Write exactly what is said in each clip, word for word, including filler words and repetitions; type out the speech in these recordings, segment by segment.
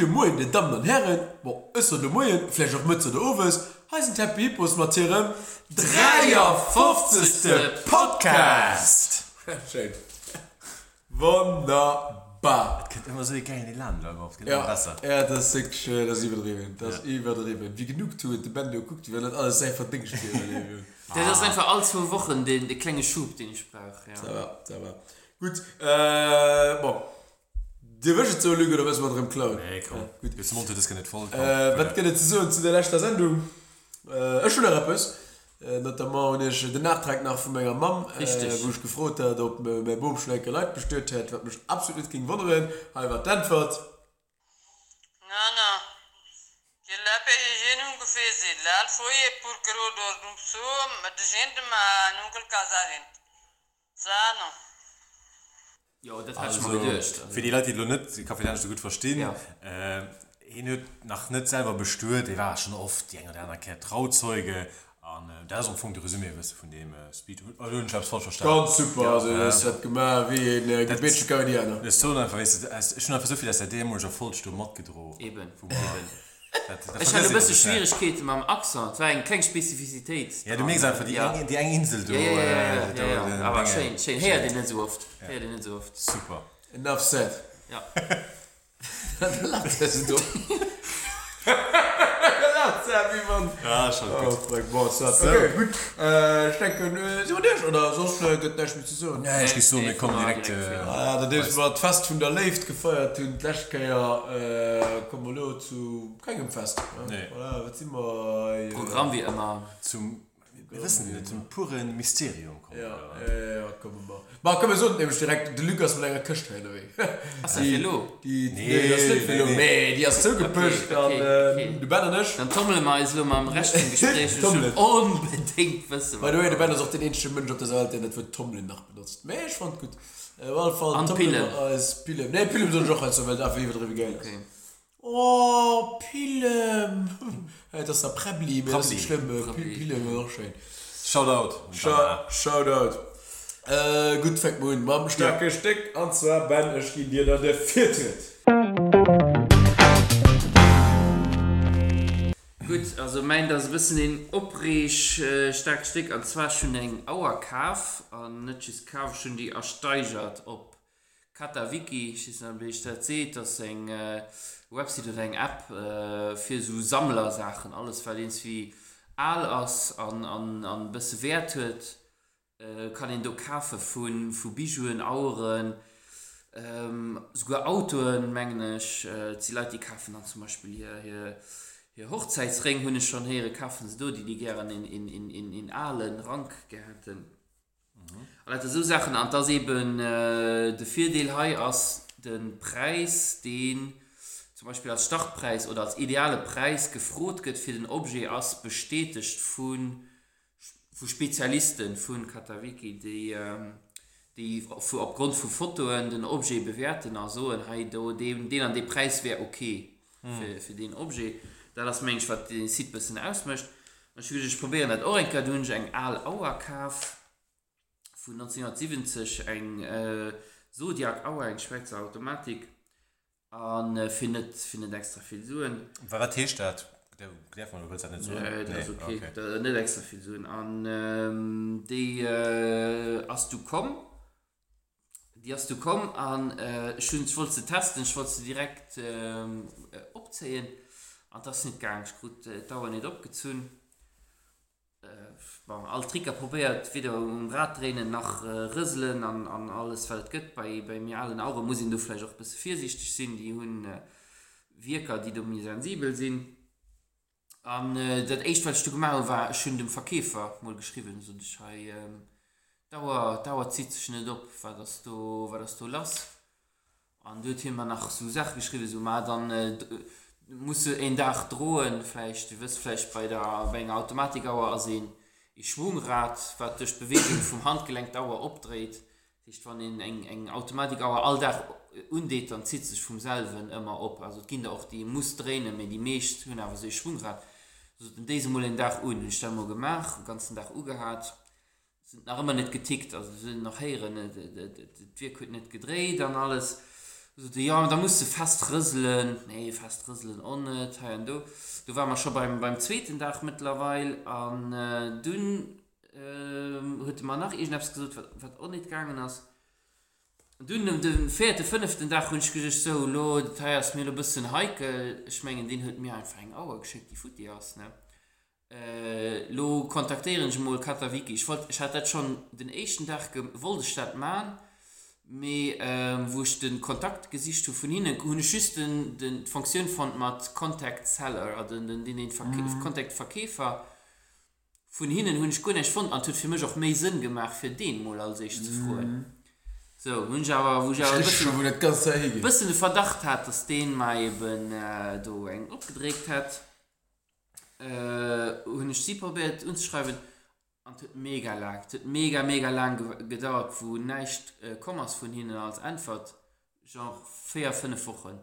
de moeien de damen und Herren, wo össer de moeien, vielleicht auch Mütze der Uwes, heißen Happy Hippos mit ihrem dreiundfünfzigsten Podcast. Schön. Wunderbar. Es gibt immer so die geile Landläufe auf. Ja, besser. Ja, das ist schön, das ist übertrieben. Das ist ja. übertrieben. Wie genug tut, die Bände guckt, die werden alles einfach Ding spielen. Das ist einfach alle zwei Wochen den, den kleinen Schub, den ich brauche. Ja. Das war, das war. Gut, äh, boah. Die wirst so lügen, oder was man drin klauen? Nee, komm. Ja, gut. Jetzt monte das nicht voll. Äh, ja. Was kann ich so zu der letzten Sendung? Äh, ein schöner Rappers. Äh, notamment, ich den Nachtrag nach von meiner Mom, äh, wo ich gefragt habe, ob mir mein Baumschläger Leid bestört hat, was mich absolut nicht gegen wundern. Halber Danford. Na, na. Die Lappe hier in einem Gefäß, die Lalfoye, Purkero, dort und so, mit der Gente, mein Onkel Kasarin. Sano. Ja, das hat schon mal gedacht. Für die Leute, die nicht Kaffeelandisch so gut verstehen, ja. äh, ich nicht, nach nicht selber bestört, ich war schon oft die eine oder andere Trauzeuge. Und, äh, das ist ein Funk der Resümee, weißt du, von dem äh, Speed. Oh, du hast es falsch verstanden. Ganz super, ja, also, äh, das hat gemacht wie ein äh, Gebetsschikanianer. Das ist so einfach, weißt du, es ist schon einfach so viel, dass der Demo schon voll Sturm hat gedroht. Eben. Das, das ich hatte ein bisschen Schwierigkeiten mit dem Akzent, weil eine kleine Spezifizität. Ja, du merkst einfach, die, ja. die eine Insel, du. Ja, ja, ja, ja, ja, da, ja, ja. aber schön, schön. Her, den nicht so oft. Ja. Her, den nicht so oft. Super. Enough said. Ja. Dann lacht das so. Dann lacht das wie man. Ja, schon oh, gut. Oh, so. Okay, gut. Äh, ich denke, so nicht, oder sonst äh, geht nicht mehr zu sagen. Ja, ich gehe so, wir kommen direkt. Ja, da ist was fast von der Left gefeiert und gleich kann ja kommen wir zu keinem Fest. Nee. Was sind wir? Programm wie immer. Zum, wir wissen nicht, zum puren Mysterium kommen. Ja, ja, kommen wir mal. Aber kommen wir so nämlich direkt, der Lukas von einer Küste hinweg. Was ist denn los? Die, nee, die hast du gepusht und die Bänder nicht. Dann tummeln wir uns mal im rechten Gespräch. Unbedingt wissen. Weil du ja, die Bänder ist auch den einzigen Mensch auf der Welt, der nicht für Tummeln noch benutzt. Nee, ich fand gut. Und Pillen. Pillen. Nee, Pillen sind auch halt so, weil dafür wird es geil. Oh, Pillen. Das ist ein Präbli, das ist nicht schlimm. Pillen wäre auch schön. Shoutout. Shoutout. Äh, gut, fängt mal an. Mom, starke ja. Stück. Und zwar bin ich in dir der vierte. Gut, also mein, das wissen den oprisch äh, starke Stück. Und zwar schon ein Auerkauf. Und nicht das Kauf schon die ersteigert. Ob Catawiki, ich weiß nicht, wie ich das sehe, das ist ein äh, Website oder eine App äh, für so Sammlersachen. Alles, weil es wie all ist und ein bisschen wert hat. Äh, kann ich da kaufen von, von Bijouen, Auren, ähm, sogar Autoren, meine ich. Äh, die Leute, die kaufen dann zum Beispiel hier, hier, hier Hochzeitsring, habe ich schon hier, kaufen sie da, die die gerne in, in, in, in, in Aalen Rang gehabt haben. Mhm. Also so Sachen, und das eben äh, der Vorteil hier ist, den Preis, den zum Beispiel als Startpreis oder als ideale Preis gefragt wird für den Objekt, ist bestätigt von von Spezialisten von Catawiki, die, ähm, die für, aufgrund von Fotos den Objekt bewerten, also und hey, do, dem, den an den Preis wäre okay hm. für, für den Objekt. Da das Mensch, was den sieht, ein bisschen ausmischt. Und ich würde es probieren, dass Orenka Dunge ein Aal-Auer-Kauf von neunzehnhundertsiebzig, ein äh, Zodiac-Auer, ein Schweizer Automatik. Und äh, findet, findet extra viel Suchen. Was heißt das? Der von du willst das nicht so. Nein, das ist okay. okay. Da, nicht extra viel so. Und ähm, die äh, hast du kommen, die hast du kommen und äh, schön wolltest du testen, ich wollte direkt ähm, abziehen. Und das ist nicht ganz gut, äh, dauert nicht abgezogen. Äh, waren alle Tricks probiert, wieder um Radrennen nach äh, Rüsseln und, und alles, was es gibt. Bei, bei mir allen Augen muss ich da vielleicht auch ein bisschen vorsichtig sein, die haben äh, Wirker, die da mir sensibel sind. Und äh, das erste, was ich gemacht habe, war schon dem Verkäufer mal geschrieben. So, ich habe ähm, Dauer, Dauer zieht sich nicht ab, was das du, was das du lässt. Und dort haben wir nach so Sachen geschrieben, so, man, dann äh, musst du einen Tag drohen, vielleicht, du wirst vielleicht bei, der, bei einer Automatikauer sehen, ein Schwungrad, was durch Bewegung vom Handgelenk Dauer abdreht. Das ist, wenn ein, ein, ein Automatikauer all Tag undet, dann zieht sich vom selben immer ab. Also die Kinder auch, die muss drehen, wenn die meisten haben, aber so ein Schwungrad. Also dann diese Mal den Tag un, ich habe mal gemacht, den ganzen Tag ungehabt, sind noch immer nicht getickt, also sind noch höher, ne? Das Wirk wird nicht gedreht und alles. Ja, da musst du fast rüsseln. Nee, fast rüsseln ohne Teil. Du, du warst mal schon beim, beim zweiten Tag mittlerweile. Und äh, dann äh, heute mal nach, ich hab's gesagt, was auch nicht gegangen ist. Und dann am um, vierten, fünften Tag habe ich gesagt, so, lo, der Teil ist mir ein bisschen heikel. Ich meine, den hat mir einfach ein Auge geschickt, die Futti aus, ne? Äh, lo, kontaktieren ich mal Catawiki. Ich, wollt, ich hatte das schon den ersten Tag gewollt, ich das machen. Me, ähm, wo ich den Kontakt gesicht habe von ihnen, und ich den, den Funktion von mit Contact Seller, also den, den, den Verke- mm. Contact Verkäufer von ihnen, habe ich gar nicht gefunden, und hat für mich auch mehr Sinn gemacht für den mal, als ich mm. zu freuen. So, und ich aber, wo ich, ich aber ein bisschen, ein bisschen den Verdacht hat, dass den mal eben äh, da eng abgedreht hat, äh, und ich sie probiert, uns zu schreiben. Und hat mega lang, hat mega, mega lang gedauert, wo nicht äh, kommst von ihnen als Antwort, genre vier, fünf Wochen.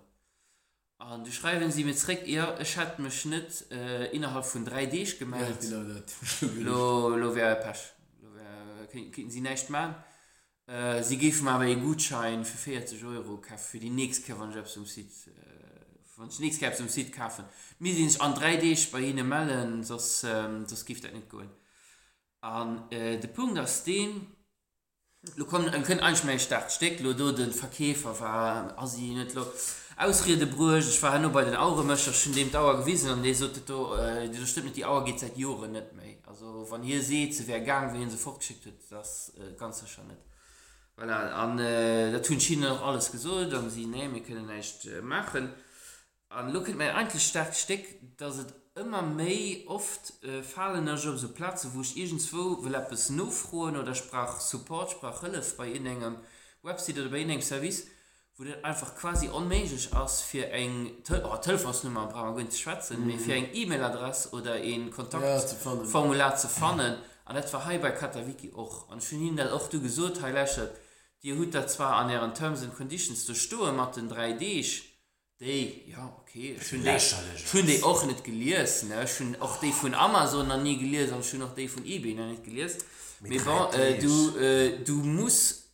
Und schreiben sie mir zurück, ihr, ich hatte mich nicht äh, innerhalb von drei Tagen gemeldet. Ja, genau das. Lo, lo wäre Pasch. Lo wäre, könnten sie nicht machen. Äh, sie geben mir aber einen Gutschein für vierzig Euro für die nächste Woche, wenn ich zum Site, äh, wenn ich nächste Woche zum Site kaufen. Wir sind an drei Tagen bei ihnen melden, das, ähm, das gibt das nicht gut. Und äh, der Punkt ist den, wir können eigentlich mehr stark stecken, weil der Verkäufer war, also nicht ausredenbrüchig, ich war nur bei den Augenmischern schon dem Dauer gewesen und die sagten, äh, das stimmt nicht, die Augen geht seit Jahren nicht mehr. Also wenn ihr seht, sie wäre gegangen, wenn sie fortgeschickt hat, das äh, ganz sicher nicht. Voilà. Und äh, da tun China noch alles gesagt und sie, nein, wir können nicht äh, machen. Und da könnte man eigentlich stark stecken, dass es immer mehr oft äh, fallen auf so Plätze, wo ich irgendwo will etwas nachfragen oder sprach Support, sprach Hilfe bei irgendeinem Website oder bei irgendeinem Service, wo das einfach quasi unmöglich ist für eine Te- oh, Telefonnummer brauchen wir nicht zu schwätzen, mm-hmm. für eine E-Mail-Adresse oder ein Kontaktformular ja, zu finden. Und das war hier bei Catawiki auch. Und ich finde Ihnen das auch du gesagt, Herr Läschert, die hat das zwar an ihren Terms and Conditions zu stehen mit den drei D, die, ja, okay, schön die auch nicht gelesen, ne? Schön auch die von Amazon noch nie gelesen und schön auch die von Ebay noch nicht gelesen. Aber äh, du, äh, du musst,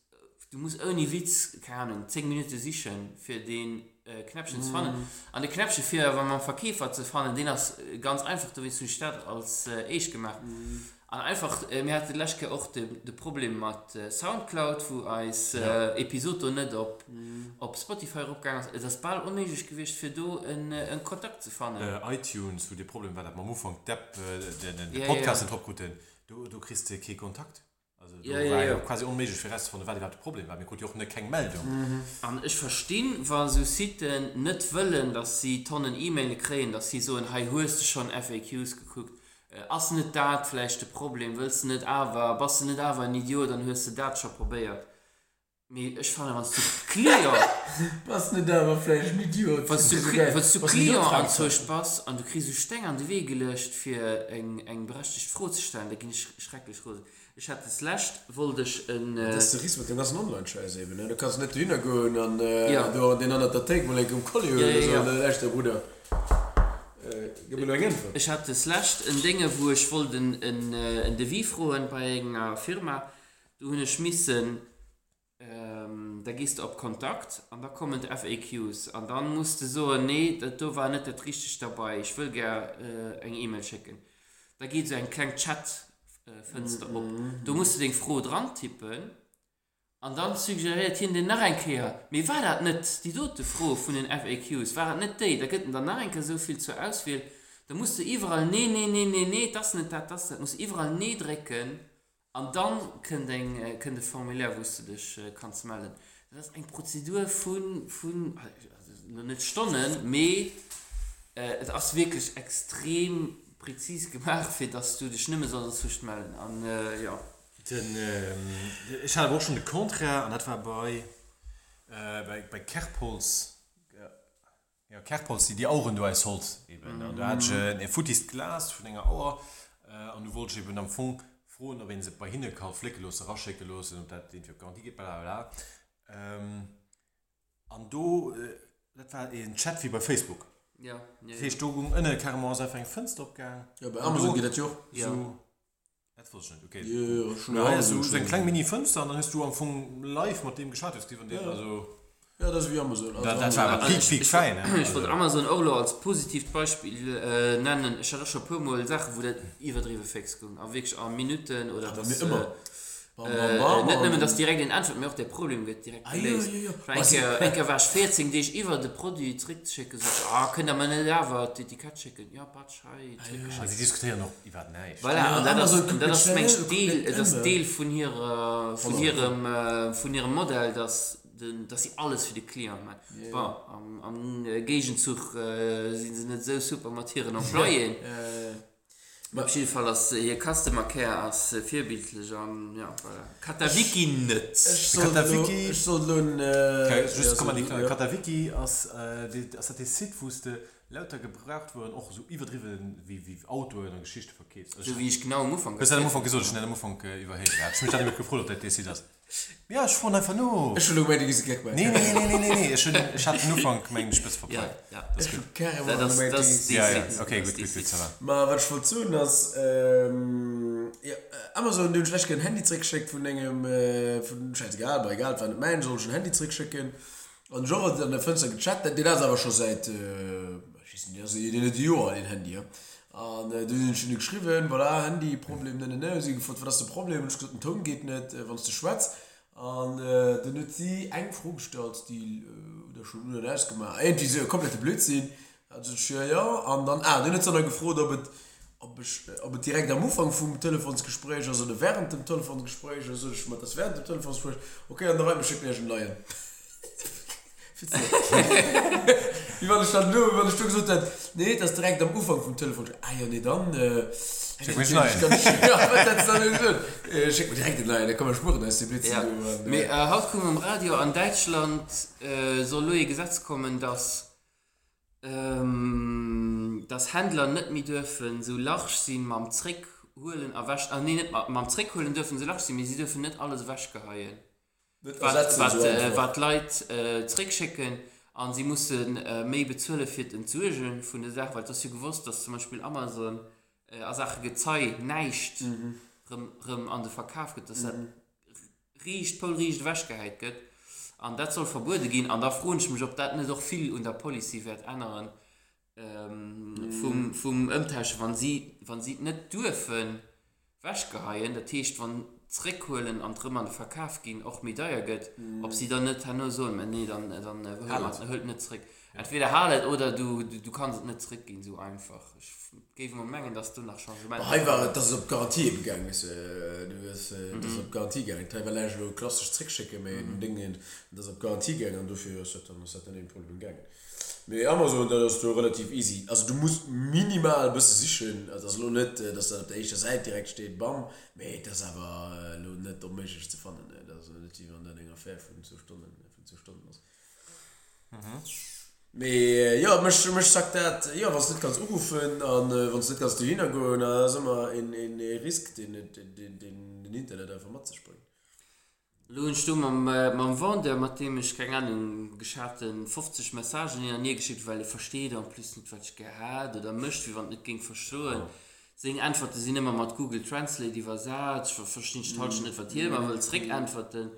du musst ohne Witz, keine Ahnung, zehn Minuten sichern für den äh, Knäppchen mm. zu fahren. An den Knäppchen für, wenn man Verkäufer zu fahren, den hast du ganz einfach durch die Stadt als äh, ich gemacht. Mm. Und einfach, äh, mir hatte Laschke auch das de, de Problem mit äh, SoundCloud, wo als äh, ja. Episode nicht auf mm. Spotify rückgegangen ist. Das war unmöglich gewesen, für du einen, einen Kontakt zu finden. Äh, iTunes, wo das Problem war, dass man am Anfang den Podcast nicht gut hat. Du, du kriegst keinen Kontakt. Also ja, ja, war ja quasi unmöglich für den Rest von der Welt, das Problem war. Wir konnten auch keine Meldung. Mhm. Und ich verstehe, weil so Seiten nicht wollen, dass sie Tonnen E-Mail kriegen, dass sie so in High Hörst schon F A Qs geguckt. Hast du nicht das vielleicht ein Problem, willst du nicht aber, bist du nicht aber ein Idiot, dann hast du das schon probiert. Ich fand, wenn es zu klar bist du nicht aber vielleicht ein Idiot. Wenn es zu klar an so Spaß und du kriegst so Stängel an den Weg gelöscht, für eine berechtigte Frage zu stellen, da ging ich schrecklich raus. Ich hatte das letzte, wollte ich ein... Äh das ist der Riesmann, das ist ein Online-Scheiß eben, ne? Du kannst nicht hingehen und äh, ja. du, den anderen Tag mal im Kolli ja, oder so, ja. der letzte Bruder. Äh, ich hatte das letzte in Dinge, wo ich wollte in, in, in der Wiefrohen bei einer Firma, du schmissen, ähm, da gehst du auf Kontakt und da kommen die F A Qs und dann musst du so, nee, da war nicht das richtig dabei, ich will gerne äh, eine E-Mail schicken. Da geht so ein kleines Chat-Fenster äh, mm-hmm. auf. Du musst den froh dran tippen und dann suggeriert hin den Narrenkehr. Mir war das nicht die Dote froh von den F A Qs, war das nicht die, da gibt es dann Narrenkehr so viel zur Auswahl, da musst du überall nee, nee, nee, nee, nee, das nicht, das, das, das, musst du überall nee drücken und dann können äh, können das Formular, wo du dich äh, kannst melden. Das ist eine Prozedur von, von also nicht Stunden, aber äh, es ist wirklich extrem präzise gemacht, für dass du dich nicht mehr sonst melden und äh, ja. Den, ähm, ich hatte auch schon eine Kontra und das war bei, äh, bei, bei Kerpols. Ja, Kerpols, die die Augen da holt. Mm-hmm. Da hatte ich ein futtiges Glas von einer Auer äh, und du wolltest eben am Funk froh, wenn sie bei hinten kann, fleckenlos, rascheckenlos und das irgendwie gar nicht gibt, blablabla. Ähm, und da, äh, das war ein Chat wie bei Facebook. Ja. ja Vielleicht ja. du in der Karamans einfach ein Fenster abgegangen. Ja, bei Amazon geht das ja auch. Ja. So, das war schon, okay. Ja, schon. Ja, also, so ein kleines Mini-Fenster und dann hast du am Anfang live mit dem geschaut. Ja. Also, Ja, das ist wie Amazon. Also da, das war aber peak, peak fein. Ich, ich also. Wollte Amazon auch noch als positives Beispiel äh, nennen. Ich hatte schon ein paar Mal Sachen, wo das übertrieben fix ging. Aber wirklich an Minuten oder ja, das... Immer. Äh, Bam, bam, bam, äh, nicht nehmen, dass direkt in Antwort mir auch der Problem wird direkt ah, gelesen. Ja, ja, ja. Einke war ich vierzehn, die ich über das Produkt zurückschicke, so, ah, können wir nicht da die Etikett schicken? Ja, Batschei, ah, also sie diskutieren noch, ich war nicht. Voilà, ja, und dann das, das ist Deal, das Deal von, ihrer, von, ihrem, äh, von ihrem Modell, dass, dass sie alles für die Klienten machen. Yeah. Bon, am, am Gegenzug äh, sind sie nicht so super materiellen Employee. Auf jeden Fall, dass ihr Customer Care als vierbildlich an, ja, Catawiki nicht. Catawiki, ich soll nun, äh, just kann man die Catawiki, als, äh, als das Sitz wusste, lauter gebracht wurden, auch so übertrieben wie, wie Auto in der Geschichte verkehrt. Also, so wie ich genau am Anfang. Das ist am Anfang gesund, schnell am Anfang überhängt. Ich mich dann immer gefreut, dass das das. Ja, ich fand einfach nur. Ich will nicht diese Gag machen. Nee, nee, nee, nee, nee, nee. Ich, ich hatte nur von meinem Spitz verbreitet. Ja, ja. Das ist gut. Ja, das, das, das, ja, ja. Okay, gut, gut, gut. Aber was ich wollte sagen, dass ähm, ja, Amazon den schlecht kein Handy zurückgeschickt von einem, äh, von scheißegal, aber egal, von einem Mensch soll schon ein Handy zurückschicken. Und Joe hat an der Fenster gechattet, der hat aber schon seit, äh, ich weiß nicht, also jedes Jahr den Handy, ja. Und äh, die sind schon geschrieben, voilà, Handy-Problem, ne, ne, ne, sie gefragt, was das Problem ist, und ich gesagt, ein Ton geht nicht, wenn es zu schwarz. Und äh, dann hat sie eine Frage gestellt, die äh, oder schon oder das gemacht, irgendwie so komplette Blödsinn. Also ich ja, ja, und dann, ah, dann hat sie dann gefragt, ob es ob ich, ob ich direkt am Anfang vom Telefonsgespräch, also während dem Telefonsgespräch, also ich mache das während dem Telefonsgespräch, okay, und dann rein, schickt mir einen Laien. Wie war ich dann nur, wenn ich schon gesagt habe, nee, das direkt am Anfang vom Telefon. Ah ja, nee, dann... Äh, schick mich rein. Ja, das dann äh, schick mich direkt rein, da kann man spuren, da ist die Blitze. Ja. Aber äh, heute kommen im Radio an Deutschland äh, soll ein Gesetz kommen, dass ähm, dass Händler nicht mehr dürfen, so large sind, mit dem Trick holen, erwäscht, ah nee, nicht mit dem Trick holen dürfen, so large sind, aber sie dürfen nicht alles wäschgeheilen. Was, was, so äh, was Leute äh, zurückschicken und sie mussten äh, mehr bezahlen für den Zugang von der Sache, weil das hast ja gewusst, dass zum Beispiel Amazon äh, eine Sache gezeigt, nicht mhm. rum, rum an den Verkauf geht, dass mhm. es riecht, voll riecht, Wäschgehalt geht und das soll verboten gehen und da freue ich mich, ob das nicht doch viel unter Policy wird ändern ähm, mhm. vom, vom Umtausch, wenn sie, wenn sie nicht dürfen Wäschgehalt, das heißt, wenn zurückholen und drüber an den Verkauf gehen, auch mit Deier geht, mm. ob sie dann nicht nur so, nee, dann, dann, dann hält nicht zurück. Ja. Entweder Harlet oder du, du, du kannst nicht zurückgehen, so einfach. Ich gebe mir Mengen, dass du nach Changement... Aber das ist auf Garantie gegangen, das ist auf Garantie gegangen. Teilweise weil ich klassisch zurückschicken mit mm. Dingen, das ist auf Garantie gegangen und dafür ist das dann ein Problem gegangen. Mit Amazon, das ist relativ easy. Also du musst minimal ein bisschen sichern. Also das ist nicht, dass da auf der ersten Seite direkt steht, bam. Nee, das ist aber nicht unmöglich zu finden. Das ist nicht wie wenn der Dinger fährt von zwei Stunden. Von zwei Stunden aus. Mhm. Aber ja, mich, mich sagt das, ja, was nicht kannst anrufen, und wenn es nicht kannst du hingehen, dann sind wir in, in Risk, den, den, den, den Internet einfach mal zu springen. Lohnst du, man wohnt ja, mit dem ich keine Ahnung, geschatten fünfzig Messagen in der Nähe geschickt, weil ich verstehe und plus nicht, was ich gehört oder möchte, wie man nicht ging verstehen. Deswegen antworten sie immer mit Google Translate, die was sagt, ich verstehe nicht, falsch nicht, was hier, man will zurück antworten.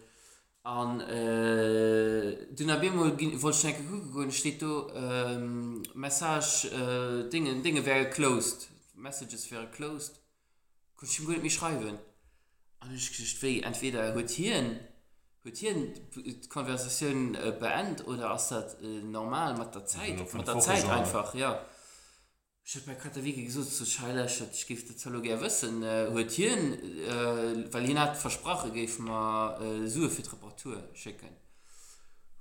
Und äh, dann habe ich mal, wollte ich nicht gucken, und steht da, ähm, Message, äh, Dinge, Dinge wären closed, Messages wären closed, konnte ich ihm gut nicht schreiben. Und ich dachte, entweder hat hier die Konversation äh, beendet oder ist das äh, normal mit der Zeit, also mit der Zeit Genre. Einfach, ja. Ich habe bei Catawiki gesagt, so scheiße, ich gebe das Dialog ja wissen, äh, hat hier, äh, weil hier hat versprochen, gebe mir äh, Suche für die Reparatur schicken.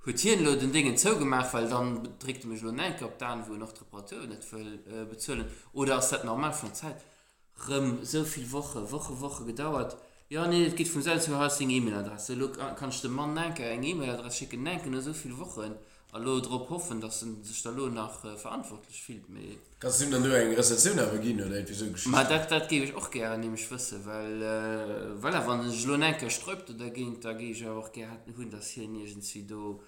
Hat hier den Dingen zugemacht, weil dann trägt mich noch nicht, ob dann, wo noch die Reparatur nicht will äh, bezahlen. Oder ist das normal von der Zeit? Rimm, so viele Wochen, Woche, Woche gedauert. Ja, nee, das geht von selbst, du hast eine E-Mail-Adresse. Du kannst dem Mann denken, eine E-Mail-Adresse schicken, denken nur so viele Wochen. Hallo, darauf hoffen, dass er sich da nach äh, verantwortlich fühlt. Kannst du ihm dann nur eine Rezension geben oder irgendwie so eine Geschichte? Das, das gebe ich auch gerne, nämlich wissen, weil, äh, weil er, wenn ich denke, sträubt oder ging, da gehe ich auch gerne hin, dass hier irgendwie do,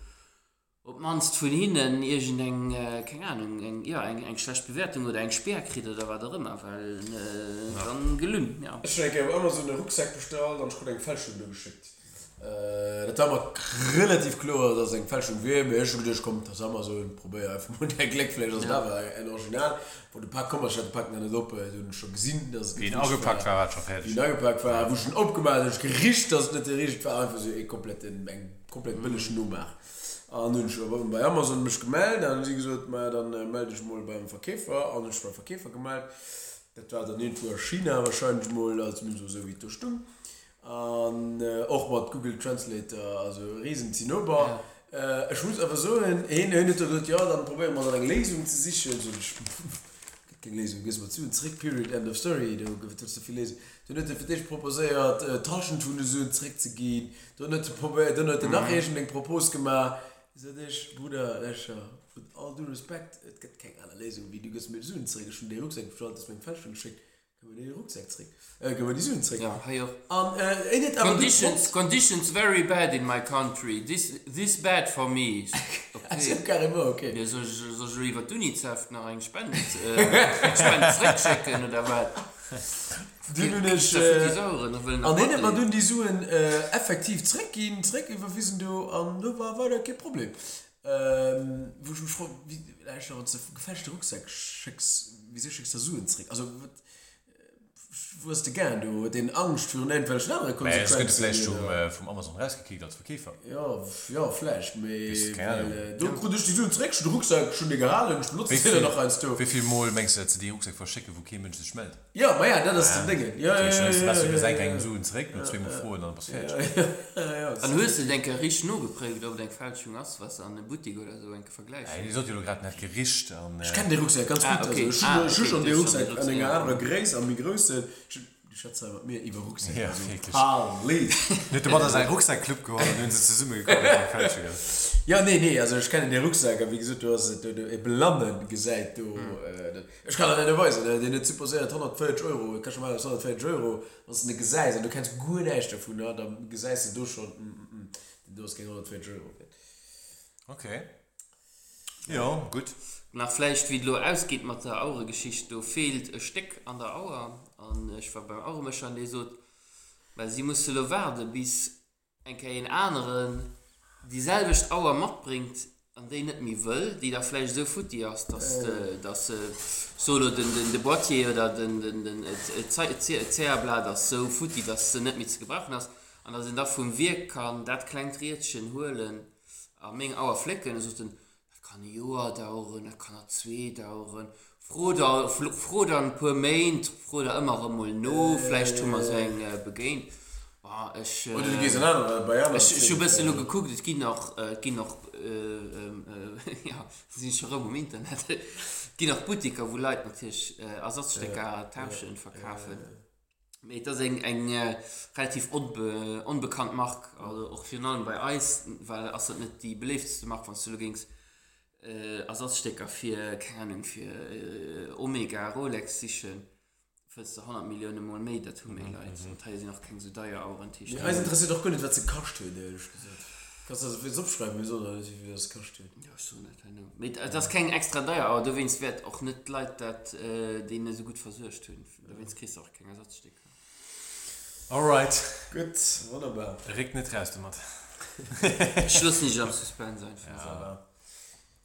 ob man es von ihnen irgendeine, keine Ahnung, ein, ja, eine, eine schlechte Bewertung oder ein Speer kriegt oder was auch immer, weil äh, ja. Dann gelungen, ja. Ich habe immer so einen Rucksack bestellt und ich habe einen Fallschirm geschickt. Äh, das haben wir relativ klar, dass ein falschen Weg ist, kommt das haben wir so ein Problem einfach mit der Gleckfläche, das ja. Da war ein Original, wo du pack Kommas hat packen eine Suppe, also schon gesehen, dass es wie angepackt war, war schon fertig. Wie angepackt war, wo schon abgemalt, das Gericht, das nicht richtig war, einfach so ein komplett ein komplett billigen Nummer. Ah, nun schon, aber bei Amazon mich gemeldet, dann haben sie gesagt, mal, dann äh, melde ich mal beim Verkäufer, und ich war Verkäufer gemeldet. Das war dann irgendwo in China wahrscheinlich mal, als mir so, so wie das stimmt. Und äh, auch mit Google Translate, also riesen Zinnober. Ja. Äh, ich muss einfach so hin, hin, hin, gesagt, ja, dann probieren wir eine Lesung zu sichern. So, ich, keine Lesung, gehst mal zu, ein Trick, period, end of story, du willst so viel lesen. Du hast nicht für dich proposiert, äh, Taschentunen so einen Trick zu gehen. Du hast nicht probiert, du hast mhm. nachher schon den Propos gemacht. Ich sage dich, Bruder, ich, mit all due respect, es gibt keine andere Lesung, wie du gehst mit so einen Trick, schon den Rucksack bestellt, das mir falsch schon geschickt. Können wir den Rucksack trägen? Äh, können wir die Süden trägen? Ja, ja. Um, äh, conditions, conditions very bad in my country. This, this bad for me. Also, carrément, okay. Ja, so, so, so, wie was du nicht sagst, nach einem Spend, äh, Spend-Trick-Checken oder was. Du, du nicht, äh, an denen man tun die Süden, äh, effektiv Trick gehen, Trick überwiesen du, an, da war, war da kein Problem. Ähm, wo ich mich frage, wie, vielleicht noch einen gefälschten Rucksack schickst, wieso schickst du Süden Trick? Also, wusste gern, du, den Angst für irgendwelche andere Konsequenzen. Es gibt vielleicht äh, vom Amazon rausgekriegt als Verkäufer. Ja, ja, vielleicht. Weil, äh, du kriegst diesen Trick, den Rucksack schon die Garage und benutzt wieder noch eins. Wie viel Mal meinst du, dass du den Rucksack verschicken, wo kein Mensch sich meldet? Ja, aber ja, das ist das Ding. Ja, ja, ja. Lass du mir sein, keinen so einen Trick, nur zweimal froh und dann was fertig. An Höchste, denke ich, richtig nur geprägt, ob dein Falschung hast, was an der Boutique oder so, ein Vergleich. Nein, die sollte doch gerade nicht Gericht. Ich kenne den Rucksack ganz gut. Ich schuss an den Rucksack, an den Garage, Gräß, an den größten. Ich schätze einfach mehr über Rucksack. Ja, also, wirklich. Harley. Nicht, du warst ein Rucksack-Club geworden, wenn sie zusammengekommen sind. Ja, nee, nee, also ich kann den Rucksack, aber wie gesagt, du hast im Landen gesagt, du... Äh, ich kann das nicht beweisen, der nicht super sehr hundertvierzig Euro, kannst du mal hundertvierzig Euro, das ist eine Geseise, du kannst gut nicht davon, ne? Dann geseist du schon, mm, mm, du hast keine hundertvierzig Euro. Okay. Ja, gut. Nach vielleicht, wie du ausgeht mit der Aure-Geschichte, da fehlt ein Stück an der Aure. Und ich war beim Auremescher und die so, weil sie musste noch warten, bis ein kein anderen dieselbe Aure mitbringt, an den nicht mehr will, die da vielleicht so futtig ist, dass, äh. dass, dass so den, den, den Boitier oder den, den, den, den Zehrblatt so futtig, dass sie nicht mehr zu gebrauchen ist. Und dass sie davon wirken kann, das kleine Trädchen holen, an meinen Aureflecken und so, das kann ein Jahr dauern, das kann ein zwei dauern. Froh da, froh da ein paar Main, froh da immer einmal noch, vielleicht tun wir so ein äh, Begehen. Wow, ich, äh, Oder du gehst in anderen Bayern. Ich habe schon ein bisschen noch geguckt, es gibt noch, äh, gibt noch äh, äh, ja, das ist schon rum im Internet, es gibt noch Boutiquen, wo Leute natürlich äh, Ersatzstücke äh, tauschen und verkaufen. Äh, äh. Das ist ein, ein äh, relativ unbe, unbekannt Markt, also auch vor allem bei Eis, weil das nicht die beliebteste Markt, wenn es so ging. Äh, Ersatzstecker für, keine Ahnung, für äh, Omega, Rolex, sichern. Für hundert Millionen Mal mehr, das tun mir mhm, leid. Und da sind noch keine so teuer Aurentisch. Ja, es interessiert doch gar nicht, was sie gekauft wird, ehrlich gesagt. Kannst du das jetzt abschreiben, wieso, wie das gekauft wird? Ja, so nicht, genau. Mit, das ist kein extra teuer, aber du willst wird auch nicht leid, dass äh, denen so gut versucht werden. Du willst kriegst auch keinen Ersatzstecker. Alright. Gut, wunderbar. Regt nicht raus, du Mann. Schluss nicht am Suspense einfach. Ja.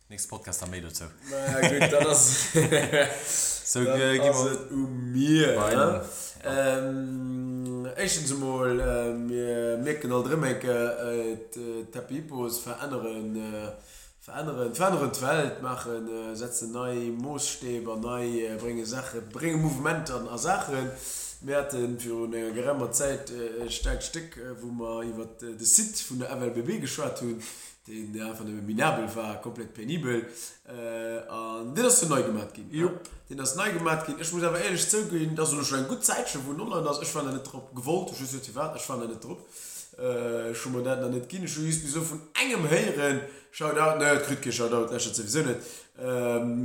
Nächstes Podcast haben wir dazu. Na ja, gut, dann ist es. So, dann äh, gehen wir um mir. Ne? Ähm, erstens mal, äh, wir merken alle drin, äh, die Tapipos verändern, äh, verändern, verändern die Welt, machen, äh, setzen neue Moosstäbe, neue, äh, bringen Sachen, bringen Movemente an Sachen. Wir hatten für eine geraume Zeit äh, ein starkes Stück, wo wir über den Sitz von der L B B geschwärzt haben. Den der von dem Minabel war komplett penibel äh, und den hast du neu gemacht ging. Ja. Den hast du neu gemacht ging. Ich muss aber ehrlich zugeben, dass du schon eine gute Zeit schon wo online hast. Ich fand da nicht drauf gewollt, ich weiß nicht, ich fand da nicht drauf. Äh, schon mal da nicht gehen, schon ist so von engem Herren. Shoutout, ne, das kriegt kein Shoutout, das ist sowieso nicht. Ähm,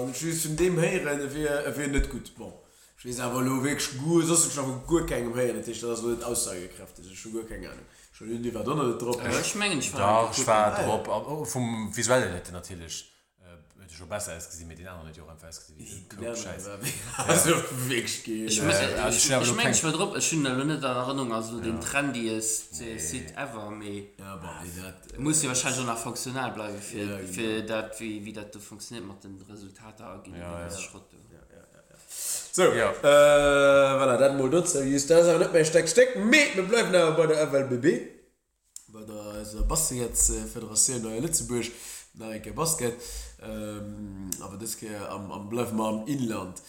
und schon von dem Herren wäre wär nicht gut. Bon. Ich weiß aber nur wirklich gut, sonst ist schon gut keinem Herren, das ist also nicht aussagekräftig, das ist schon gut keine Ahnung. Schon die war da noch nicht drauf. Ich meine, ich war drauf. Vom Visuellen hätte natürlich. ist schon besser als mit den anderen, die auch am festgesetzt also wirklich ich meine, ich war drauf, ich habe nicht an Erinnerung, also den trendiest Seat ever, aber muss ja wahrscheinlich schon noch funktional bleiben, für das, wie das funktioniert mit den Resultaten, so, ja. Äh, voilà, das mal nutzt, wie ist das auch nicht mehr steck, steck, mit, wir bleiben aber bei der F L B B. Bei der Basti jetzt äh, Föderation der Lützeburg, da ich Basket, ähm, aber das geht am, am bleiben wir am Inland.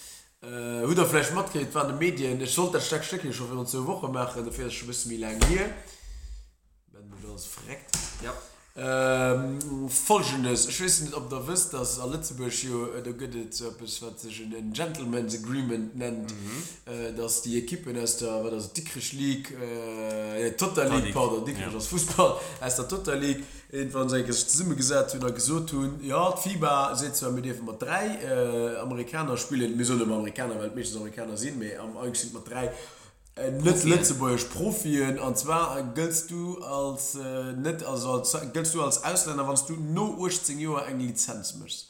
Äh, oder vielleicht macht geht von den Medien, ich sollte das steck, steck schon für uns eine Woche machen, dafür ist schon ein bisschen wie lange hier. Wenn wir das fragt. Ja. Ähm, folgendes, ich weiß nicht, ob ihr wisst, dass in Lützeburg hier äh, da gibt es etwas, was sich ein Gentleman's Agreement nennt, mhm. äh, dass die Equipen aus der Dickrisch League, äh, Total League, pardon, Dickrisch ja. aus Fußball, aus der Total League, irgendwann sind sie zusammengesetzt und gesagt haben, ja, die FIBA sind zwar mit drei äh, Amerikaner spielen, wir sind nicht Amerikaner, weil meistens Amerikaner sind, aber eigentlich sind wir drei. Äh, nicht Lützeburgisch Profien, und zwar äh, giltst du als äh, nicht also als, giltst du als Ausländer, wenn du nur achtzehn Jahre eine Lizenz musst.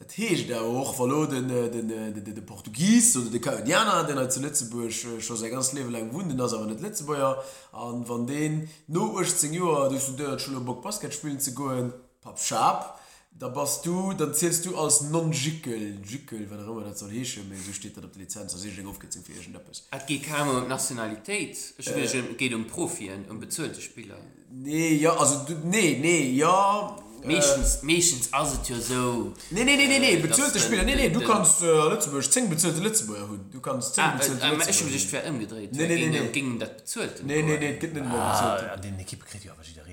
Das heißt auch, weil den, den, den, den, den Portugies oder den Kanadianer, den er zu Lützeburg schon sein ganzes Leben lang wohnt, das ist aber nicht Lützeburger, und von denen nur achtzehn Jahre durch die Schule Bock Basket spielen zu gehen, Pappschab, da bist du, dann zählst du als Non-Jickel, Jickel, wenn auch immer das soll heißen, so steht das auf der Lizenz, also ich denke, aufgezogen für irgendetwas. Es geht kaum um Nationalität, es äh, geht um Profien, um bezahlte Spieler. Nee, ja, also, nee, nee, ja. Meistens, äh, meistens, also ja so. Nee, nee, nee, nee, nee, bezahlte Spieler, nee, nee, du kannst äh, Lützeburg, zehn bezahlte Lützeburg haben, du kannst zehn ah, bezahlte äh, Lützeburg. Ich habe mich schwer umgedreht, nee, nee, nee, ging das bezahlt? Nee, nee, nee, geht nicht mehr bezahlt. Ah, den Equipe kriegt ja aber wieder rein.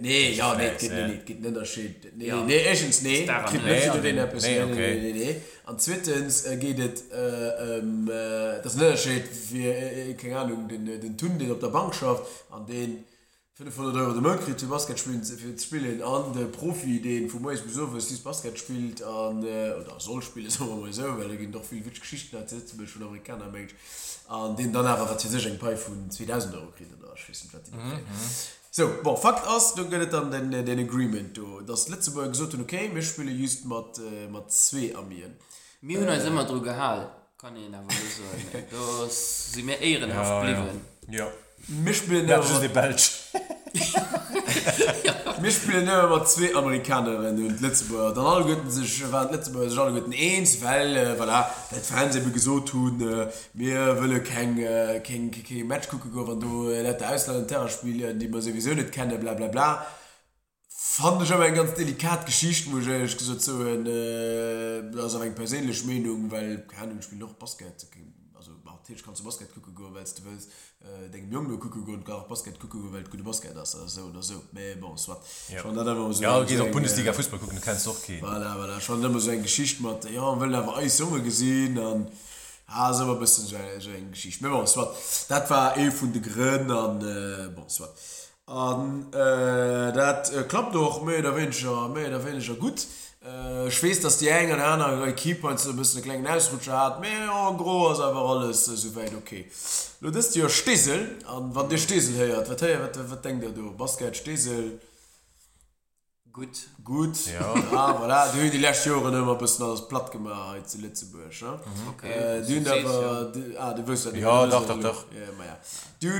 Nee, ja, nee, geht nicht, geht nicht Unterschied. Nee, nee, erstens, nee, geht nicht durch den Episoden. Nee, okay. Nee, nee, und zweitens geht es, das ist ein Unterschied für, keine Ahnung, den Tun, den auf der Bank schafft, an den fünfhundert Euro den Mund kriegt für Basket spielen, für das Spielen, an der Profi, den von mir ist besucht, dass dieses Basket spielt, an, oder soll spielen, sagen wir mal so, weil da gibt doch viele witzige Geschichten, als jetzt zum Beispiel Amerikaner, Mensch, an den dann einfach für sich ein paar von zweitausend Euro kriegt, oder ich weiß nicht, was die kriegen. So, bon, Fakt ist, dann geht es dann den, den Agreement. Du, das letzte Mal gesagt hat, okay, wir spielen just mit, äh, mit zwei Armeen. Wir haben uns immer drüber gehalten. Kann ich aber nicht sagen. Da sind wir ehrenhaft ja, geblieben. Ja. Ja. Wir spielen ja, nur... wir spielen nur mit zwei Amerikanerinnen und Lützeburger. Dann alle Götten sich, waren Lützeburger sich alle Götten eins, weil, äh, voilà, das Fernsehen würde so tun, äh, wir wollen kein, äh, kein, kein, kein Match gucken, wenn du äh, Leute Ausländer und Terra spielen, die man sowieso nicht kennt, bla bla bla. Fand ich aber eine ganz delikate Geschichte, muss ich ehrlich gesagt so eine, also eine persönliche Meinung, weil, keine Ahnung, ich spiele noch Basket, also theoretisch kannst du Basket gucken, weil du willst, äh, denke mir, nur gucken und gar Basket gucken, weil du gute Basket hast, oder so, oder so, aber bon, es war schon dann immer so... Ja, du gehst auch Bundesliga Fußball gucken, du kannst doch gehen. Voilà, voilà, schon immer so eine Geschichte mit, ja, man will einfach alles Junge gesehen, und... Ah, so ein bisschen so eine, so eine Geschichte, aber bon, es war, das war eh von den Grünen, und äh, bon, es war... Und äh, das äh, klappt doch mehr oder weniger, mehr oder weniger gut. Äh, ich weiß, dass die einen oder anderen Keeper ein bisschen einen kleinen Ausrutscher hat, mehr ja, groß, aber alles äh, soweit okay. Du bist ja Stesel, und wenn der Stesel hört, was, was, was denkt ihr du? Basket, Stesel? Gut. Gut, ja. Aber da, du hast die letzten Jahre immer ein bisschen alles platt gemacht in Lützeburg. Ne? Okay. Äh, du hast aber. Ja. Ah, du wirst ja nicht. Ja, doch, doch, doch. Du hast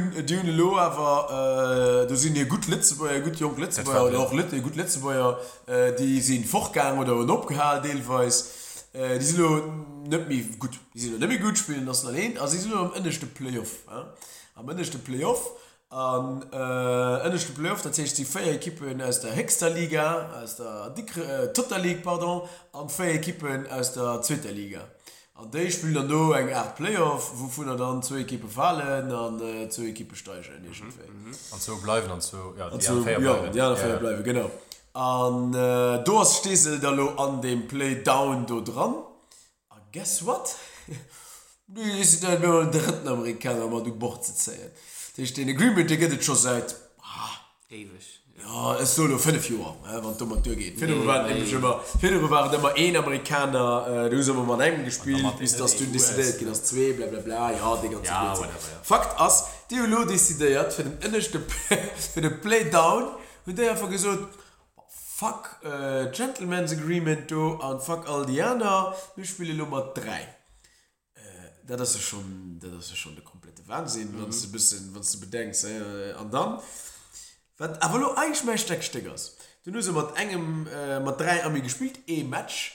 aber. Du sind hier gut Lützeburger, gut junge Lützeburger oder auch Lütte, gut Lützeburger, äh, die sind fortgegangen oder abgehalten, teilweise. Äh, die sind nicht mehr gut. Die sind nicht mehr gut spielen, das ist allein. Also, die sind am Ende der Playoff. Ja? Am Ende der Playoff. Und äh, Ende des Playoffs, das heißt die vier Equipen aus der höchsten Liga, aus der äh, dritten Liga, pardon, und vier Equipen aus der zweiten Liga. Und die spielen dann noch ein acht Playoff, wovon dann zwei Equipen fallen und äh, zwei Equipen steigen. Mhm. Und so bleiben dann so, ja, die anderen vier bleiben. Ja, die anderen bleiben, genau. Und äh, da stehst du dann an dem Playdown da dran. Und guess what? Du bist dann nur ein dritten Amerikaner, aber du brauchst zu zählen. Ich den Agreement, der geht jetzt schon seit... Ah, ewig. Ja, es soll nur fünf Jahre, wenn es mal durchgeht. Viele waren immer ein Amerikaner, äh, da haben wir mal einen gespielt, bis das du decidierst, genau, zwei, bla bla bla, ja, die ganze ja, Zeit. Ja. Fakt ist, die haben nur decidierten für den Playdown und die haben einfach gesagt, fuck äh, Gentleman's Agreement do und fuck Aldiana, wir spielen Nummer drei. Das ist schon, das ist schon der komplette Wahnsinn, mhm. wenn du ein bisschen, wenn du bedenkst. Äh, und dann, wenn, aber nur eigentlich mehr Steckstück ist. Du hast mit einem, äh, mit drei Ami gespielt, ein Match.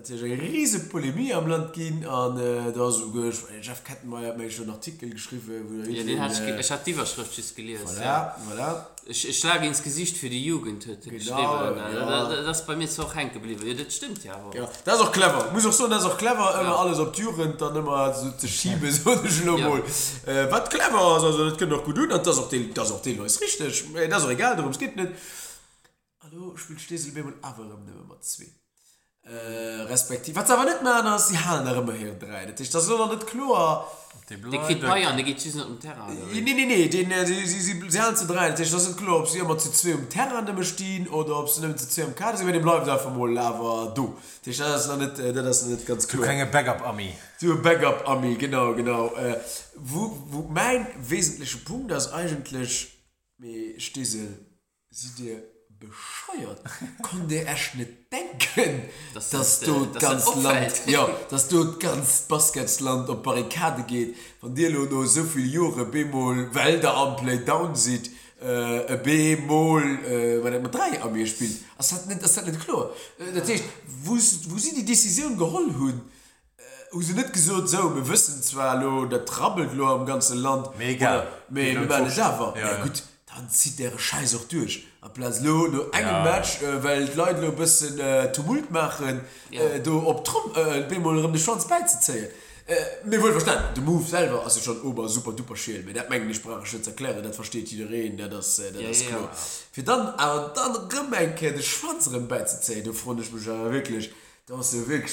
Es ist eine riesige Polemie am Land gehen und äh, da so, Jeff Kettenmeier hat mir schon einen Artikel geschrieben. Wo ja, den hat ich, äh, ich habe die Überschrift gelesen. Voilà, ja. Voilà. Ich, ich schlage ins Gesicht für die Jugend. Genau, ja. Das, das ist bei mir so hängen geblieben. Ja, das stimmt ja, ja. Das ist auch clever. Muss auch so, das ist auch clever, immer ja. alles auf Türen, dann immer so zu schieben, so zu schlummeln. Ja. Äh, was clever ist, also das können doch gut tun. Und das ist auch den, das ist auch den ist richtig. Das ist auch egal, darum geht es nicht. Hallo, spielt Stesel und Averam Nummer zwei. Äh, respektiv. Was aber nicht mehr anders, die haben da immer hier drei. Das ist das noch nicht klar. Die kriegt Bayern, die geht schießen um Terra. Nee, nee, nee, die, die, sie, sie haben zu drei. Das ist das nicht klar, ob sie immer zu zwei um Terra stehen oder ob sie nicht zu zwei um Karte sind. Wenn die bleiben einfach mal Lava, du. Das ist noch nicht, das ist nicht ganz klar. Du keine Backup-Army. Du Backup-Army, genau, genau. Äh, wo, wo mein wesentlicher Punkt ist eigentlich, mit Stiesel, sie dir bescheuert, konnte er echt nicht denken, das dass ist, du das ganz Land, ja, dass du ganz Basketsland auf Barrikade geht, von dir noch so viele Jahre B-Moll Wälder am Playdown sieht, äh, B-Moll, äh, wenn er mit drei Armee spielt. Das hat nicht, das hat nicht klar. Äh, das heißt, wo, wo sie die Decision geholt haben, haben sie nicht gesagt, so, wir wissen zwar, lo, der trabbelt lo am ganzen Land. Mega. Mit meiner Java. Ja, ja, gut. Dann zieht der Scheiß auch durch. Am Platz nur ein ja. Match, äh, weil die Leute noch ein bisschen äh, Tumult machen, ja. äh, du ob Trump, äh, bin mal um die Chance beizuzählen. Äh, mir wohl verstanden, der Move selber ist also schon ober, super duper schön. Wenn das meine Sprache schon erklären, das versteht jeder reden, der das, äh, der ja, das ja. klar. Für dann, aber dann Remmenke, den Schwanz rein beizuzählen, da freue ich mich ja wirklich. Da hast du wirklich.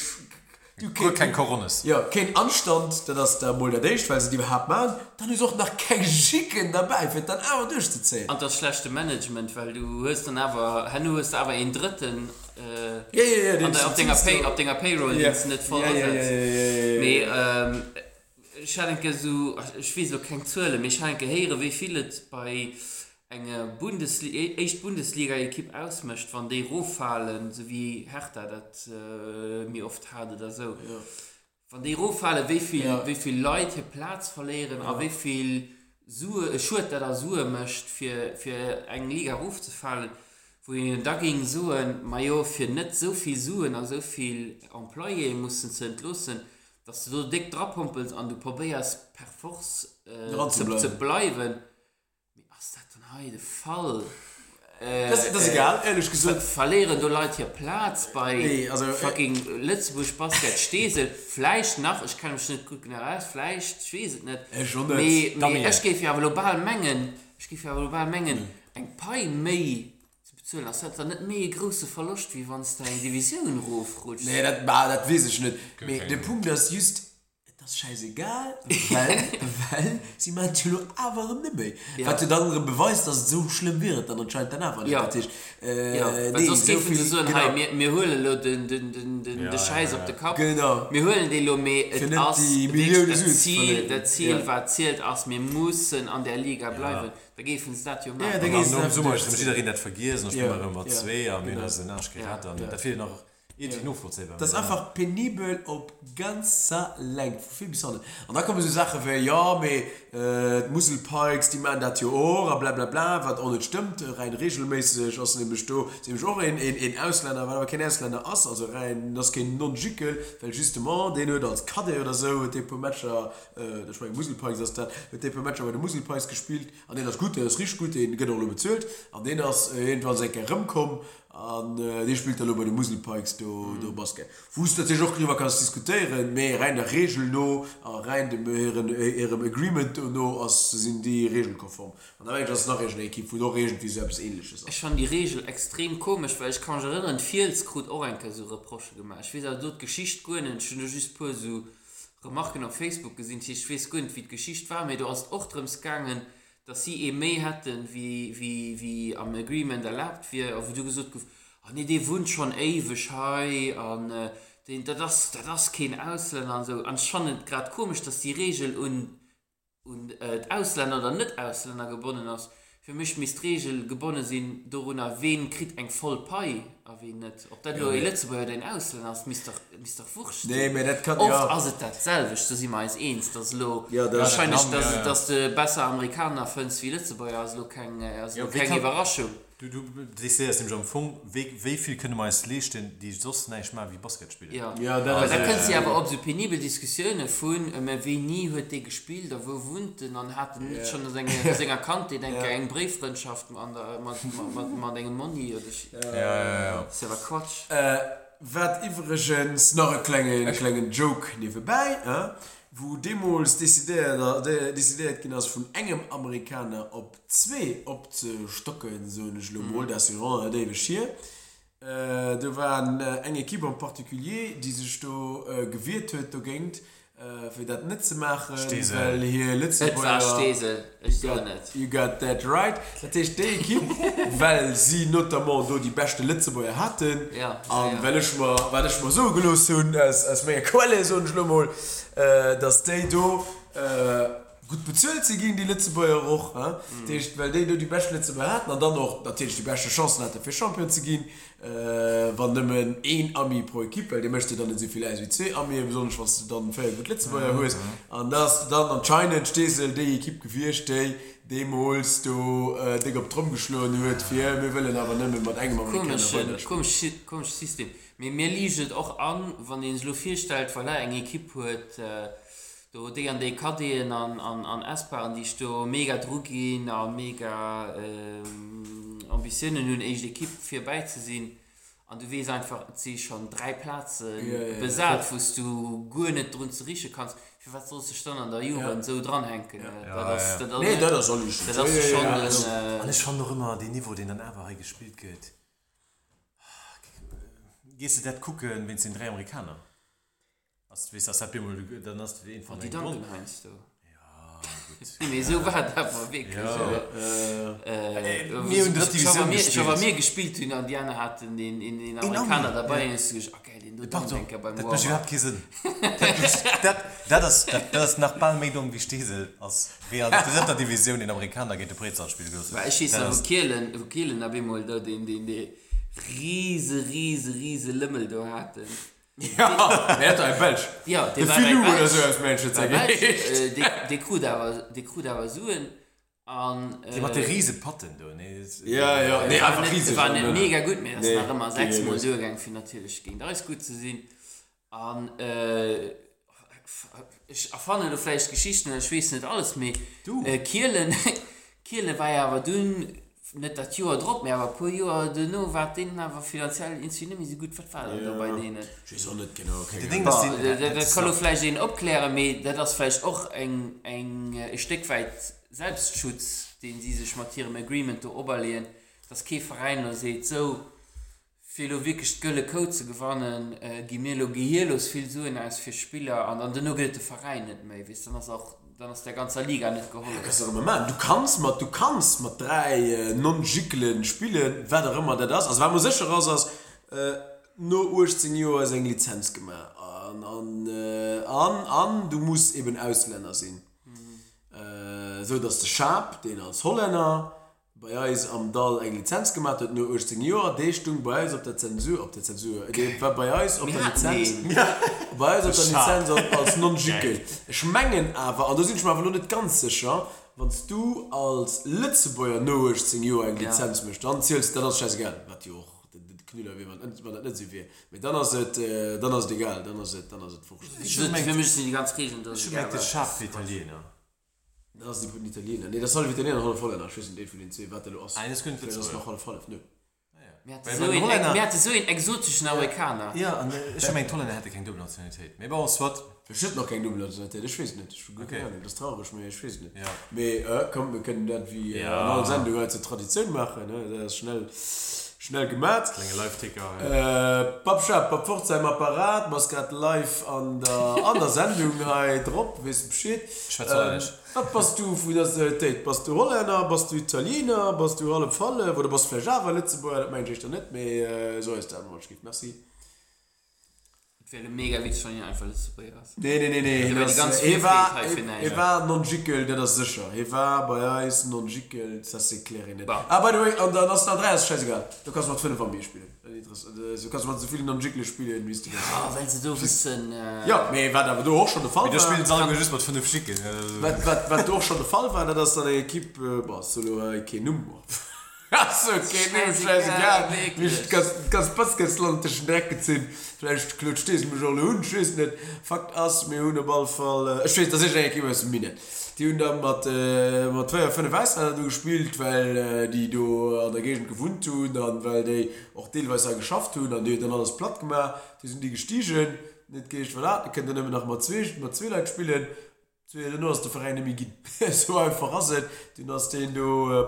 Du kein, kein Coronas. Ja, kein Anstand, dass der Mulder nicht, weil sie die überhaupt machen, dann ist auch noch kein Schicken dabei, für dann aber durchzuzählen. Und das schlechte Management, weil du hast dann aber, du hast aber einen Dritten, äh, ja, ja, ja, den auf den Pay, Payroll, ja. den es nicht voll ja, ja, ja, ja, ja, ja, ja. Aber, ähm, ich denke so, ich weiß auch keine Zölle, ich denke, höre, wie viele bei einer Bundesli- echt Bundesliga-Equipe ausmischt, wenn die rohfallen, so wie Hertha das äh, mir oft hatte oder so. Ja. Wenn die rohfallen, wie viel, ja. wie viel Leute Platz verlieren, ja. wie viel Suhe, Schuld da suchen möchte, für, für eine Liga raufzufallen, wo ich dagegen suchen, man ja für nicht so viel suchen und so viel Employee mussten zu entlassen, dass du so dick drauf pumpelst und du probierst per Force äh, ja, zu, zu bleiben. Heide Fall. Äh, das, das ist egal, äh, ehrlich gesagt. Verlieren die Leute hier Platz bei nee, also, fucking äh, Lützburg Basket Stesel. Vielleicht nach, ich kann mich nicht gut genau raus, vielleicht, ich weiß es nicht. Äh, schon me, me, Damn, ich gebe ja global Mengen, ich gebe ja global Mengen, mhm. ein paar mehr zu bezahlen. Das hat dann nicht mehr große Verlust, wie wenn es da in Division raufrutscht. Nee, das, das weiß ich nicht. Okay. Me, der Punkt ist just, das ist scheißegal, weil, weil sie meint, sie machen aber nicht mehr. Ja. Weil du dann beweist, dass es so schlimm wird, dann entscheidet dann einfach. Ja. Äh, ja. Weil nee, sonst so geben sie so ein Heim. Genau. Wir holen den, den, den, den, ja, den Scheiß ja, ja. auf den Kopf. Genau. Wir holen den mit aus dem Ziel. Das Ziel ja. war zählt aus, wir müssen an der Liga bleiben. Ja. Da geben sie das ja mal. Ja, da geben sie das ja mal. Ich muss wieder nicht vergessen, ich bin mal immer zwei, aber wir sind nicht geraten. Da fehlt noch... Ja. Das ist einfach penibel auf ganzer Länge, viel bis anders. Und dann kommen so Sachen wie, ja, aber äh, die Musselparks, die machen das ja auch, bla bla bla, was auch nicht stimmt, rein regelmäßig, also nämlich da, nämlich auch in, in, in Ausländer, weil aber kein Ausländer ist, also rein, das ist kein Non-Jickel, weil justement, den hat als Kadde oder so, mit dem Matcher, äh, das war ein Musselparks, das dann, mit dem Matcher bei den Musselparks gespielt, an den das gut, der ist richtig gut, den geht auch nur bezahlt, an den das äh, irgendwann sein Karim kommt, und äh, die spielt dann bei den Muselparks der mm. Basket. Wo es natürlich auch darüber kannst diskutieren, mehr rein der Regel noch, rein dem, ihrem, ihrem Agreement noch, als sind die regelkonform. Und dann ist das noch eine Equipe, wo doch irgendwie selbst ähnlich ist. Ich fand die Regel extrem komisch, weil ich kann mich erinnern, viel zu gut auch ein so Reproche gemacht. Ich weiß auch dort Geschichte gehen und ich habe just paar so Remarken auf Facebook gesehen, ich weiß gar nicht, wie die Geschichte war, aber du hast auch drin gegangen, dass sie eh mehr hatten, wie, wie, wie am Agreement erlaubt wird, wo du gesagt hast, oh nee, die wohnt schon ewig, hei, und äh, die, das, das ist kein Ausländer und so. Anscheinend gerade komisch, dass die Regel und, und äh, Ausländer oder Nicht-Ausländer gebunden ist, für mich Mysterie geboren sind darüber, wen kriegt ein Vollpai, aber nicht. Ob das ja, nur in Lützburg den Ausländer ist, Mister Furcht. Nee, aber das kann oft ja. Oft ist das dasselbe, das ist immer eins, dass lo, ja, das wahrscheinlich, dass, ja, ja. dass du besser Amerikaner findest wie Lützburg, also keine, also ja, keine Überraschung. Du, du, ich sehe es nämlich am Funk, wie, wie viel können wir es lesen, die sonst nicht mehr wie Basket spielen? Ja, ja da ja, können Sie ja, aber auch so penibel Diskussionen von, wie nie hat die gespielt, wo wohnt und dann hat er nicht ja. schon seine, seine Kante, ich denke, ja. eine Brieffreundschaft mit, mit, mit, mit einem Money. Oder ja. Ja, ja, ja. Das ist aber Quatsch. Äh, was übrigens noch ein kleiner kleine Joke nebenbei, äh? wo demals dezidiert genau von engem Amerikaner ob zwei abzustocken, so eine Schlumol, das ist ja David Schier. Äh, da waren äh, enge Keeper in Partikulier, die sich da äh, gewehrt hat, da ging, äh, für das nicht zu machen, Stesel. Weil hier letzte Woche... Das war Stesel, ich got, nicht. You got that right. Das ist die Equipe, weil sie notamment da die beste letzte Woche hatten. Ja. Und ja. Weil ich mal, weil ich mal so gelöst habe, als, als meine Quelle so ein Schlumol, Äh, dass die da äh, gut bezahlt sind gegen die Lützebäuer auch, äh? mm. die, weil die da die beste Lützebäuer hatten und dann auch natürlich die beste Chancen hatten für Champion zu gehen, äh, wenn man ein Ami pro Equipe, weil die möchte dann nicht so viel als wie zwei Ami, besonders was du dann für gut Lützebäuer holst. Mm-hmm. Und dass dann anscheinend Stesel die Equipe geführt, die demals du äh, dich auf Trump geschlagen hat, für, wir wollen aber nicht mehr mit einem Amerikaner weiter spielen. Komisches System. Mir liegt es auch an, wenn ich so viel stellt, weil er eine Equipe hat, äh, da die an die Kadien an, an, an S-Bahn, die da mega Druck gehen, mega ähm, Ambitionen und ich die Equipe für beizusehen. Und du weißt einfach, sie schon drei Plätze ja, besetzt, ja, ja. wo du gut nicht drin zu riechen kannst. Für was sollst du dann an der Jugend ja. so dranhängen? Ja. Ja, das, ja. das, nee, das, das soll ich. Das ja, ist schon ja, ja. Also, äh, ich fand noch immer den Niveau, den dann einfach gespielt wird. Gehst du das gucken, wenn es in drei Amerikaner? Also, weißt, das hat immer, dann hast du einfach einen Grund. Meinst du? Ja, gut. Nee, so war das aber wirklich. Ja, ja. Äh, äh, äh, mir und das Division gespielt. Ich habe mir gespielt, und die anderen hatten den, den, den Amerikaner dabei. Und ich dachte, okay, den Doppeldenker beim Warm-up. Das habe ich überhaupt Das ist nach Ballmeldung wie Stesel. Aus der dritten Division den Amerikaner geht der Brezal-Spiel. Ich schieße auf Kehlen, habe ich mal da den... riese, riese, riese Limmel da hatten. Ja, der hat ein Belsch. Ja, der war ein Belsch. Oder so als Mensch, jetzt sage ich. Die Crew da war so ein... Die hatte riese Patten da, ne? Ja, ja, ne, einfach riesig. Die waren mega gut, mir ist nach immer sechsmal so gegangen, für natürlich ging. Da ist gut zu sehen. Und ich erfahre vielleicht Geschichten, ich weiß nicht alles mehr. Du? Kirlen war ja aber dünn... Nicht das Jahr drauf mehr, aber pro Jahr danach war denen aber finanziell nicht so gut verfallen ja. bei denen. Ich weiß auch nicht genau. Okay, Ding, das das kann man vielleicht denen abklären, aber das ist vielleicht auch ein, ein, ein Stück weit Selbstschutz, den sie sich mit ihrem Agreement überlegen, dass kein Verein noch sieht, so viele wirklich geile Codes zu gewinnen, äh, Gimelo, Gielos, viel so als für Spieler und dann nur gilt der Verein nicht mehr, weißt du, das auch. Dann hast du der ganze Liga nicht geholt. Ja, Moment, du kannst mit, du kannst mit drei äh, Non-Jickeln spielen, wer da immer das ist. Also, wenn man sicher raus ist, äh, nur achtzehn Jahre ist eine Lizenz gemacht. An, an, äh, an, an, du musst eben Ausländer sein. Mhm. Äh, so dass der Schab, den als Holländer bei uns am Dall eine Lizenz gemacht hat, nur achtzehn Jahre, der stimmt bei uns auf der Zensur, auf der Zensur, okay. der war bei uns auf der Lizenz. Bei uns auf der Lizenz als Non-Jickel. Schmengen aber, und da sind ich mir einfach noch nicht ganz sicher, wenn du als Lützebäuer nur achtzehn Jahre eine Lizenz ja. möchtest, dann zählst du, dann ist scheißegal. Was ja auch, das Knüller, wie man das nicht so viel. Aber dann ist es äh, egal, dann ist es furchtbar. Für mich sind die ganz Regeln, das ist egal. Ich schmecke das Schaf für Italiener. Das ist die Italiener. Nee, das soll die Italiener noch voll. Ich weiß nicht, für den zwei Warte, du hast. Eines könnte das noch voll. Nö. Wir hatten so einen exotischen Amerikaner. Ja, ich meine, Holländer hätte keine Doppelnationalität. Aber auch Swat. Bestimmt noch keine Doppelnationalität. Ich weiß nicht. Das ist traurig, aber ich weiß nicht. Aber komm, wir können das wie in allen Sendungen zur Tradition machen. Das ist schnell. Schnell gemacht. Kleine Live-Ticker. Ja. Äh, Pappschab, Pappfurz am Apparat, was gerade live an der, an der Sendung halt drauf, weißt du Bescheid. Schweizerisch. Ähm, was bist du für das Nationalität? Bist du Holländer, bist du Italiener, bist du alle Falle? Oder bist du vielleicht Java, letzte Woche, das meine ich dann nicht mehr. So ist der Antwort, ich gebe merci. wäre mega witzig von ihnen einfach das zu bringen. Nee, nee, nee, nee. Also, das, ganz äh, Eva, halt Eva, Eva non jickel, der das sicher. Eva, bei uns non jickel, das ist klar. Ah, by the way, und dann hast du drei, ist scheißegal. Du kannst mal fünf von mir spielen. Du kannst mal so viele non jickel spielen, wie es dir geht. Ja, weil sie so wissen. Äh ja, nee, warte, aber du auch schon der Fall. Wir spielen sagen wir just mal fünf schicken. Was du auch schon der Fall war, dass deine Equipe, boah, solo, keine Nummer. Achso, okay, nee, scheißegal. Ich kann fast ganz lang zwischen den Ecken ziehen. Vielleicht klutscht es mich alle Hunde, ich weiß nicht. Fakt aus, wir haben auf jeden Fall... Ich weiß, das ist eigentlich immer so meine. Die Hunde haben mit zwei fünf gespielt, weil die da an der Gegend gefunden haben und weil die auch teilweise geschafft haben und die haben dann alles platt gemacht. Die sind die gestiegen, nicht gestiegen verlassen. Die können dann immer noch mal zwei, mal zwei Leute spielen. So, dann hast du den Verein nicht mehr so einfach aus. Dann hast du den da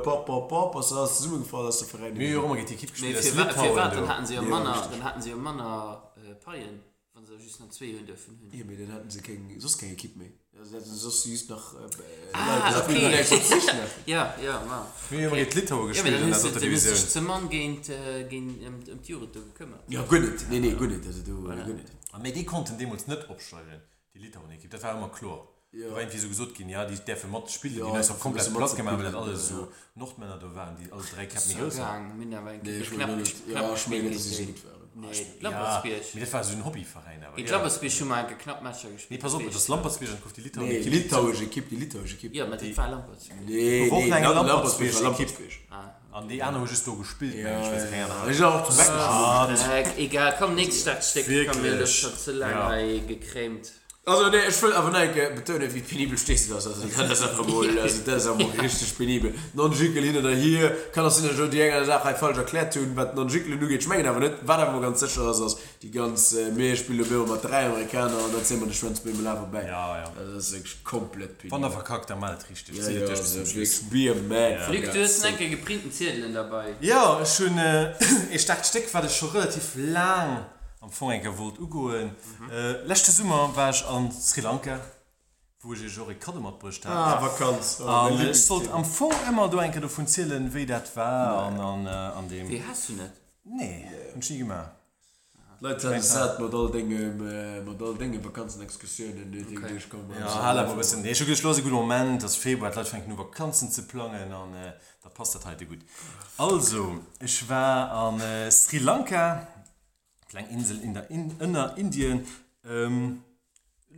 pop, pop, pop, also hast du zusammengefallen, dass der Verein nicht mehr geht. Die Kipp gespielt, das ist Litauen. Dann hatten sie ja Männer, dann hatten sie ja Männer Parien, wenn sie just noch zwei Hunde öffnen. Ja, aber dann hatten sie keine, sonst keine Kipp mehr. Also sonst ist noch... Ah, okay. Ja, ja, wow. Wir haben jetzt Litauen gespielt in der dritten Division. Dann ist der Mann gegen die Türe gekümmert. Ja, gut nicht. Nee, nee, gut nicht. Aber die konnten damals nicht absteigen, die Litauen-Equipe. Das war immer klar. Ja. Da war irgendwie so gesagt, ja, die der für Mott spielt, ja, die haben komplett Platz gemacht, weil das alles so Nordmänner da waren, die alle drei Kappen nicht raus haben. Nee, ich glaube nicht, ja, ich meine, dass es gut wäre. Nee, ich glaube, das war so ein Hobbyverein. Aber ich glaube, es ist schon mal ein Knappmatcher gespielt. Nee, pass auf, das Lampertspiel ist auf die Litauer. Nee, die litauische Kipp, die litauische Kipp. Ja, mit den zwei Lampertspiel. Nee, nee, Lampertspiel ist Lampertspiel. An die anderen hast du gespielt, ich weiß keine Ahnung. Ich habe auch zum Beispiel. Egal, komm, nächste Statistik. Ich habe mir das schon zu lange gecremt. Also ne, ich will aber nicht betonen, wie penibel stehst du das, also das ist einfach wohl, also das ist einfach richtig penibel. Non-Jickel hin oder hier, kann das in der Jodianger Sache halt falsch erklärt tun, was Non-Jickel nur geht schmecken, aber nicht, war da wohl ganz sicher, dass das die ganzen Meerspiele bei mit drei Amerikaner und dann sind wir den Schwanzbimmel einfach bei. Ja, ja. Also das ist komplett penibel. Von der verkackt der Mann richtig. Ja, ja, das ist wirklich Bier, man. Fliegt du jetzt einen geprinten Zettel dabei? Ja, schön, äh, ich dachte, Stück war das schon relativ lang. Am Anfang wollte ich gehen. Mhm. Äh, letzten Sommer war ich an Sri Lanka, wo ich eine Rekorde mitgebracht habe. Ah, Vakanz. Oh, ähm, ich sollte am Anfang immer davon erzählen, wie das war. Nein. Und an, äh, an dem. Wie hast du nicht? Nee, yeah. Und ich gemacht. Leute haben gesagt, mit all den Dingen, Vakanzen, Exkursionen, die Dinge, die ich komme. Ja, hallo, aber es ist schon geschlossen, ein guter Moment, das Februar, die Leute fangen nur Vakanzen zu planen und äh, da passt das heute gut. Also, ich war an äh, Sri Lanka. Kleine Insel in der in, Innerindien. Ähm,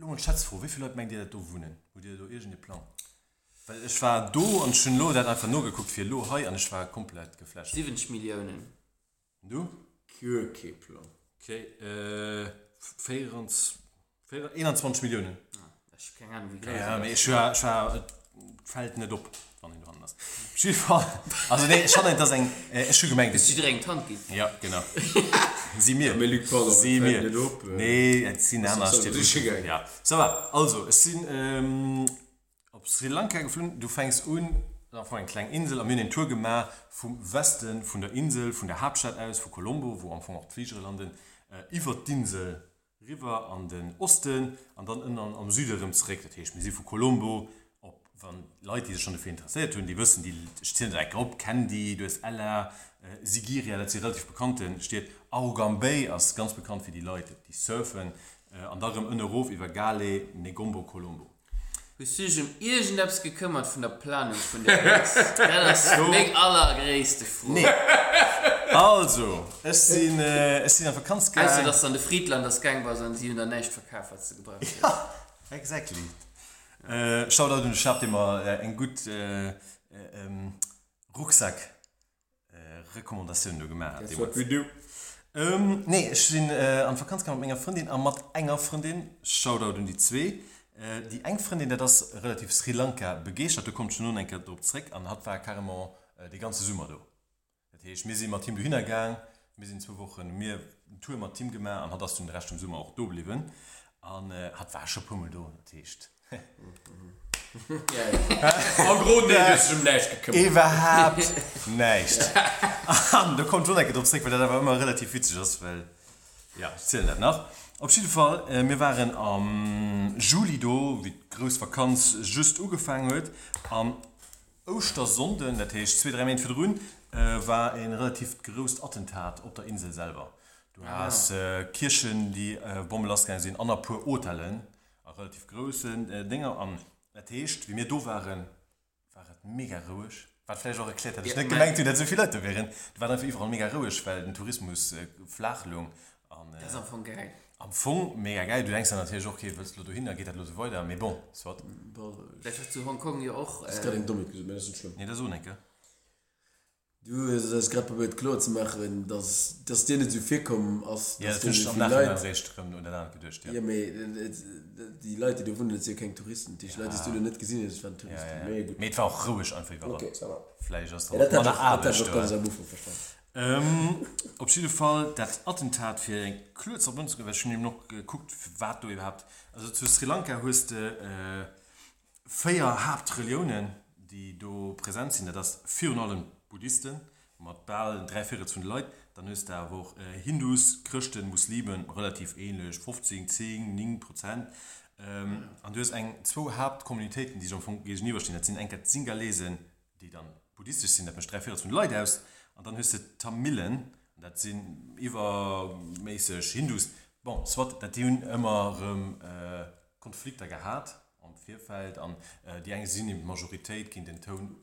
und Schatz vor, wie viele Leute meinen, die da wohnen? Wo die da irgendwie planen? Weil ich war da und schon lo, der hat einfach nur geguckt für lo, hoi, und ich war komplett geflasht. siebzig Millionen. Und du? Okay, Plan. Okay, äh, einundzwanzig Millionen. Ah, ich kann gar nicht, wie groß. Ja, aber ich war, ich war, fällt nicht ab. Also nee, ich habe nicht das ein äh, Schuh gemeint. Dass du direkt Hand gibst. Ja, genau. Sie mir. Sie mir. Nee, jetzt sind anders. Ja. So, also, es sind ähm, auf Sri Lanka geflogen. Du fängst an, auf einer kleinen Insel, haben wir eine Tour gemacht, vom Westen, von der Insel, von der Hauptstadt aus, von Colombo, wo am Anfang auch die Flieger landen, äh, über die Insel, rüber an den Osten und dann in, an, am Süden zurück. Das heißt, wir sind von Colombo. Von Leute, die sich schon dafür interessiert tun, die wissen, die stehen da grob, kennen die, du hast Ella, äh, Sigiriya, das ist relativ bekannt, steht Arugam Bay, als ganz bekannt für die Leute, die surfen, äh, an darum in Ruf über Galle, Negombo, Colombo. Hast du dich um irgendetwas gekümmert von der Planung von der Reise? Das ist die allergrößte Frage. Nee. Also, es sind äh, es sind einfach ganz geil. Also, dass dann der Friedland das Gang war, sondern sie in der Nächte verkauft hat, sie gebracht hat. Ja, exactly. Äh, schau da, du schaffst immer äh, einen guten äh, äh, ähm, Rucksack-Rekommendation, äh, du gemacht hast. What we do. Ähm, nee, ich bin äh, an Vakanz mit meiner Freundin, an mit einer Freundin, schau da, du die zwei. Äh, die eine Freundin, die das relativ Sri Lanka begeistert, da kommt schon nur ein Kerl drauf zurück und hat war carrément äh, die ganze Sommer da. Das heißt, wir sind mit dem Team hingegangen, wir sind zwei Wochen, wir eine Tour mit dem Team gemacht und hat das den Rest im Sommer auch da geblieben. Und äh, hat war schon Pummel da, das heißt. Am Grunde ist es nicht gekommen. Überhaupt nicht. Da kommt schon ein Gedruck zurück, weil das aber immer relativ witzig ist, weil... Ja, ich zähle nicht nach. Auf jeden Fall, äh, wir waren am Juli da, wie die große Vakanz just angefangen hat. Am Ostersonntag, das heißt zwei bis drei Monate früher, äh, war ein relativ großes Attentat auf der Insel selber. Du ah. hast äh, Kirchen, die äh, Bommelastgänge sind, an der pur Urteilen, relativ großen äh, Dinger an. Das heißt, wie wir da waren, war es mega ruhig. Was vielleicht auch erklärt hat, ich ja, nicht gemerkt, wie da so viele Leute wären. Das war dann für überall mega ruhig, weil der Tourismus äh, flach lang. Äh, das ist am Anfang geil. Am Anfang mega geil. Du denkst dann natürlich auch, okay, willst du da hin, dann geht das so weiter. Aber bon, es wird. Vielleicht hast du Hongkong ja auch. Äh, das ist gerade ein Dummig, das ist schlimm. Nee, das ist auch nicht, gell? Du, das ist gerade probiert klar zu machen, dass, dass die nicht so viel kommen, als ja, dass die nicht so viel Leute... Ja, das ist am Nachhinein und danach gedacht, ja. Ja, aber die Leute, die wohnen jetzt hier keine Touristen. Die ja. Leute, die du nicht gesehen hast, waren Touristen. Ja, ja, ja. Gut. Mit war auch ruhig einfach überall. Okay, sag mal. Vielleicht hast du ja, auch mal eine Arbeit. Das hat doch ganz am Anfang verstanden. Ähm, auf jeden Fall, das Attentat für ein kürzer Bundes, weil ich schon eben noch geguckt, was du überhaupt... Also zu Sri Lanka hast du äh, vier Komma fünf Trillionen, die da präsent sind. Das ist vier und allem Buddhisten, mit Ball, drei Komma vier Leute, dann ist da auch äh, Hindus, Christen, Muslimen relativ ähnlich, fünfzehn, zehn, neun Prozent. Ähm, ja. Und du hast ein, zwei Hauptkommunitäten, die schon von gegenüberstehen. Das sind eigentlich Singalesen, die dann buddhistisch sind, da sind drei Komma vier Leute aus. Und dann hast du Tamilen, das sind übermäßig Hindus. Bon, das haben immer ähm, äh, Konflikte gehabt, am Vielfalt, an, äh, die eigentlich sind in der Majorität gegen den Ton.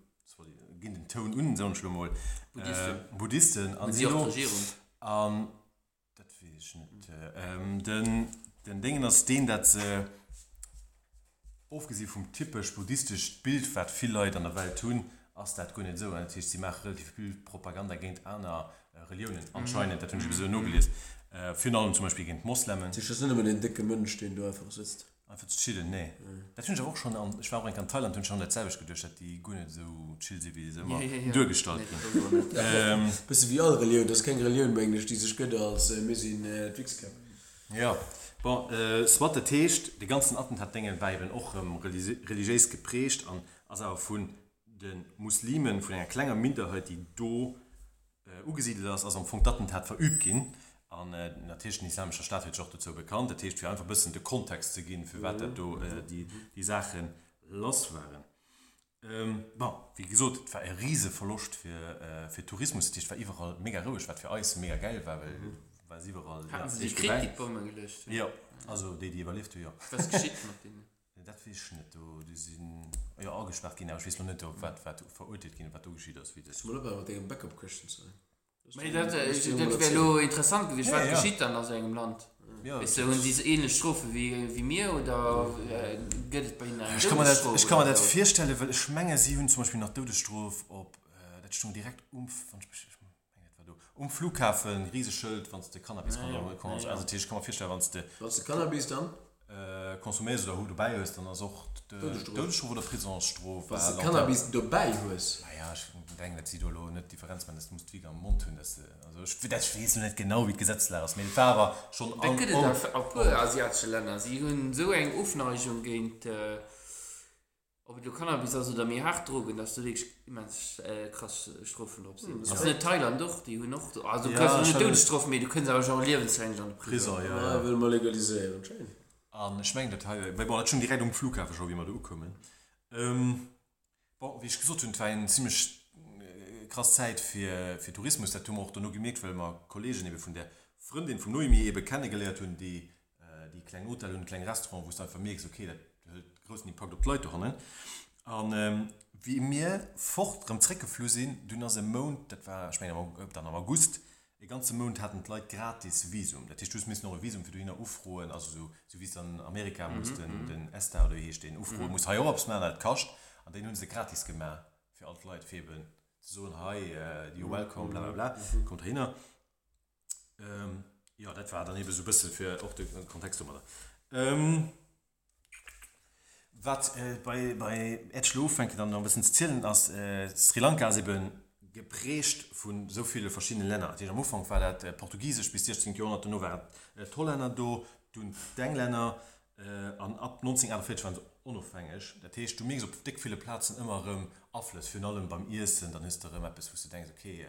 In den Ton unten so ein Schlummel. Buddhisten. Äh, Buddhisten. Und sie auch Regierung. Ähm, das will ich nicht. Ähm, denn, denn denken das denen, dass äh, aufgesehen vom typisch buddhistischen Bild, was viele Leute an der Welt tun, ist das gar nicht so. Natürlich, sie machen relativ viel Propaganda gegen andere Religionen. Anscheinend, mhm. das habe ich so nur gelesen. Äh, für allem zum Beispiel gegen Moslemen. Das ist nicht immer den dicken Mönch, den du einfach sitzt. Einfach zu chillen, ne. Mhm. Das finde ich auch schon, ich war auch in Thailand und schon das selber gedacht, dass die gar nicht so chill sind, wie sie immer ja, ja, ja. durchgestaltet sind. Ja, ähm, bisschen wie alle Religionen, das ist kein Religion mehr, die sich gut als äh, Messi in äh, Twix ja, aber äh, es war der Test, die ganzen Attentat-Dinge waren auch ähm, religiös geprägt, und also von den Muslimen, von einer kleinen Minderheit, die hier äh, angesiedelt ist, also am Anfang Attentat verübt gehen. Und äh, natürlich in islamischer Staat wird auch dazu bekannt, das heißt, für einfach ein bisschen den Kontext zu geben, für ja. was da äh, die, die Sachen los waren. Ähm, bon, wie gesagt, das war ein riesen Verlust für, äh, für Tourismus, das war überall mega ruhig, was für uns mega geil war, weil, mhm. weil sie überall... Haben ja, sie die Kriegtbomben gelöscht? Ja, also die, die überlebt, ja. Was geschieht mit denen? Das weiß ich nicht, die sind ja angesperrt, genau, ich weiß noch nicht, ob was verurteilt wird, was da geschieht. Das muss aber ein Backup-Question sein. Das, das, das, das wäre interessant gewesen, ja, was ja. geschieht dann aus einem Land? Ja, weißt du, und diese ähnliche Strophe wie, wie mir oder äh, geht es bei Ihnen? Ich kann mir das, ich kann mir das vorstellen, weil ich meine, Sie haben zum Beispiel nach Todesstrophe, ob äh, das schon direkt um, um Flughafen, riesiges Schild, wenn es der Cannabis ja, konsumiert. Ja, also ja. ich kann mir vorstellen, wenn es der... Was ist der Cannabis dann? Äh, konsumierst oder wo du dabei bist, dann ist auch der Todesstrophe oder Friedensstrophe. Was ist der Cannabis dabei ist? Naja, ich denke, dass sie da nicht Differenz machen, das musst du wieder am Mund tun. Das, also ich, das weiß nicht genau, wie die Gesetzlehrer ist. Meine Fahrer schon an... Ich denke, dass auch viele asiatische Länder, sie haben so eine Aufneigung gegen äh, ob du Cannabis also da mehr hart drogen, dass du wirklich immens äh, krass Strophen drauf siehst. Das ist nicht Thailand, doch, die haben noch... Also du ja, kannst nicht Todesstrophe mehr, du kannst aber schon Lebenslänger an der Prison. Ja, ja, ja. Will man legalisieren, schön. An ich mein, das weil wir waren schon direkt um den Flughafen, schon wie wir da kommen. Ähm, boah, wie ich gesagt habe, war eine ziemlich äh, krasse Zeit für, für Tourismus. Das haben wir auch da noch gemerkt, weil wir Kollegen eben von der Freundin von Noemi eben kennengelernt haben, die, äh, die kleinen Hotel und kleinen Restaurant, wo es dann vermerkt, okay, das hält großen Impact auf die Leute. Ne? Und ähm, wie wir fort am Zurück geflogen sind, durch unseren Mond, das war, ich meine, dann im August, den ganzen Monat hatten die Leute gratis Visum. Das heißt, du musst noch ein Visum für die Hühner aufruhen, also so, so wie es dann in Amerika mm-hmm. muss, den, den Esther oder hier stehen, aufruhen, mm-hmm. musst hei auch absmachen, das kostet. Und dann haben sie gratis gemacht für alle Leute, für eben so ein Hei, uh, you're welcome, bla bla bla, mm-hmm. kommt hin. Ähm, ja, das war dann eben so ein bisschen für auch den Kontext. Ähm, was äh, bei, bei Edgelow fängt dann noch ein bisschen zu zählen, als äh, Sri Lanka ist eben geprägt von so vielen verschiedenen Ländern. Am Anfang war das äh, Portugiesisch, bis sechzehnten Jahrhundert, dann waren äh, die Holländer da, dann die Engländer, äh, und ab neunzehnhundertachtundvierzig waren sie unabhängig. Das heißt, du merkst auf dick viele Plätzen immer ähm, Abfluss, vor allem beim Essen, dann ist da ähm, etwas, wo du denkst, okay, äh,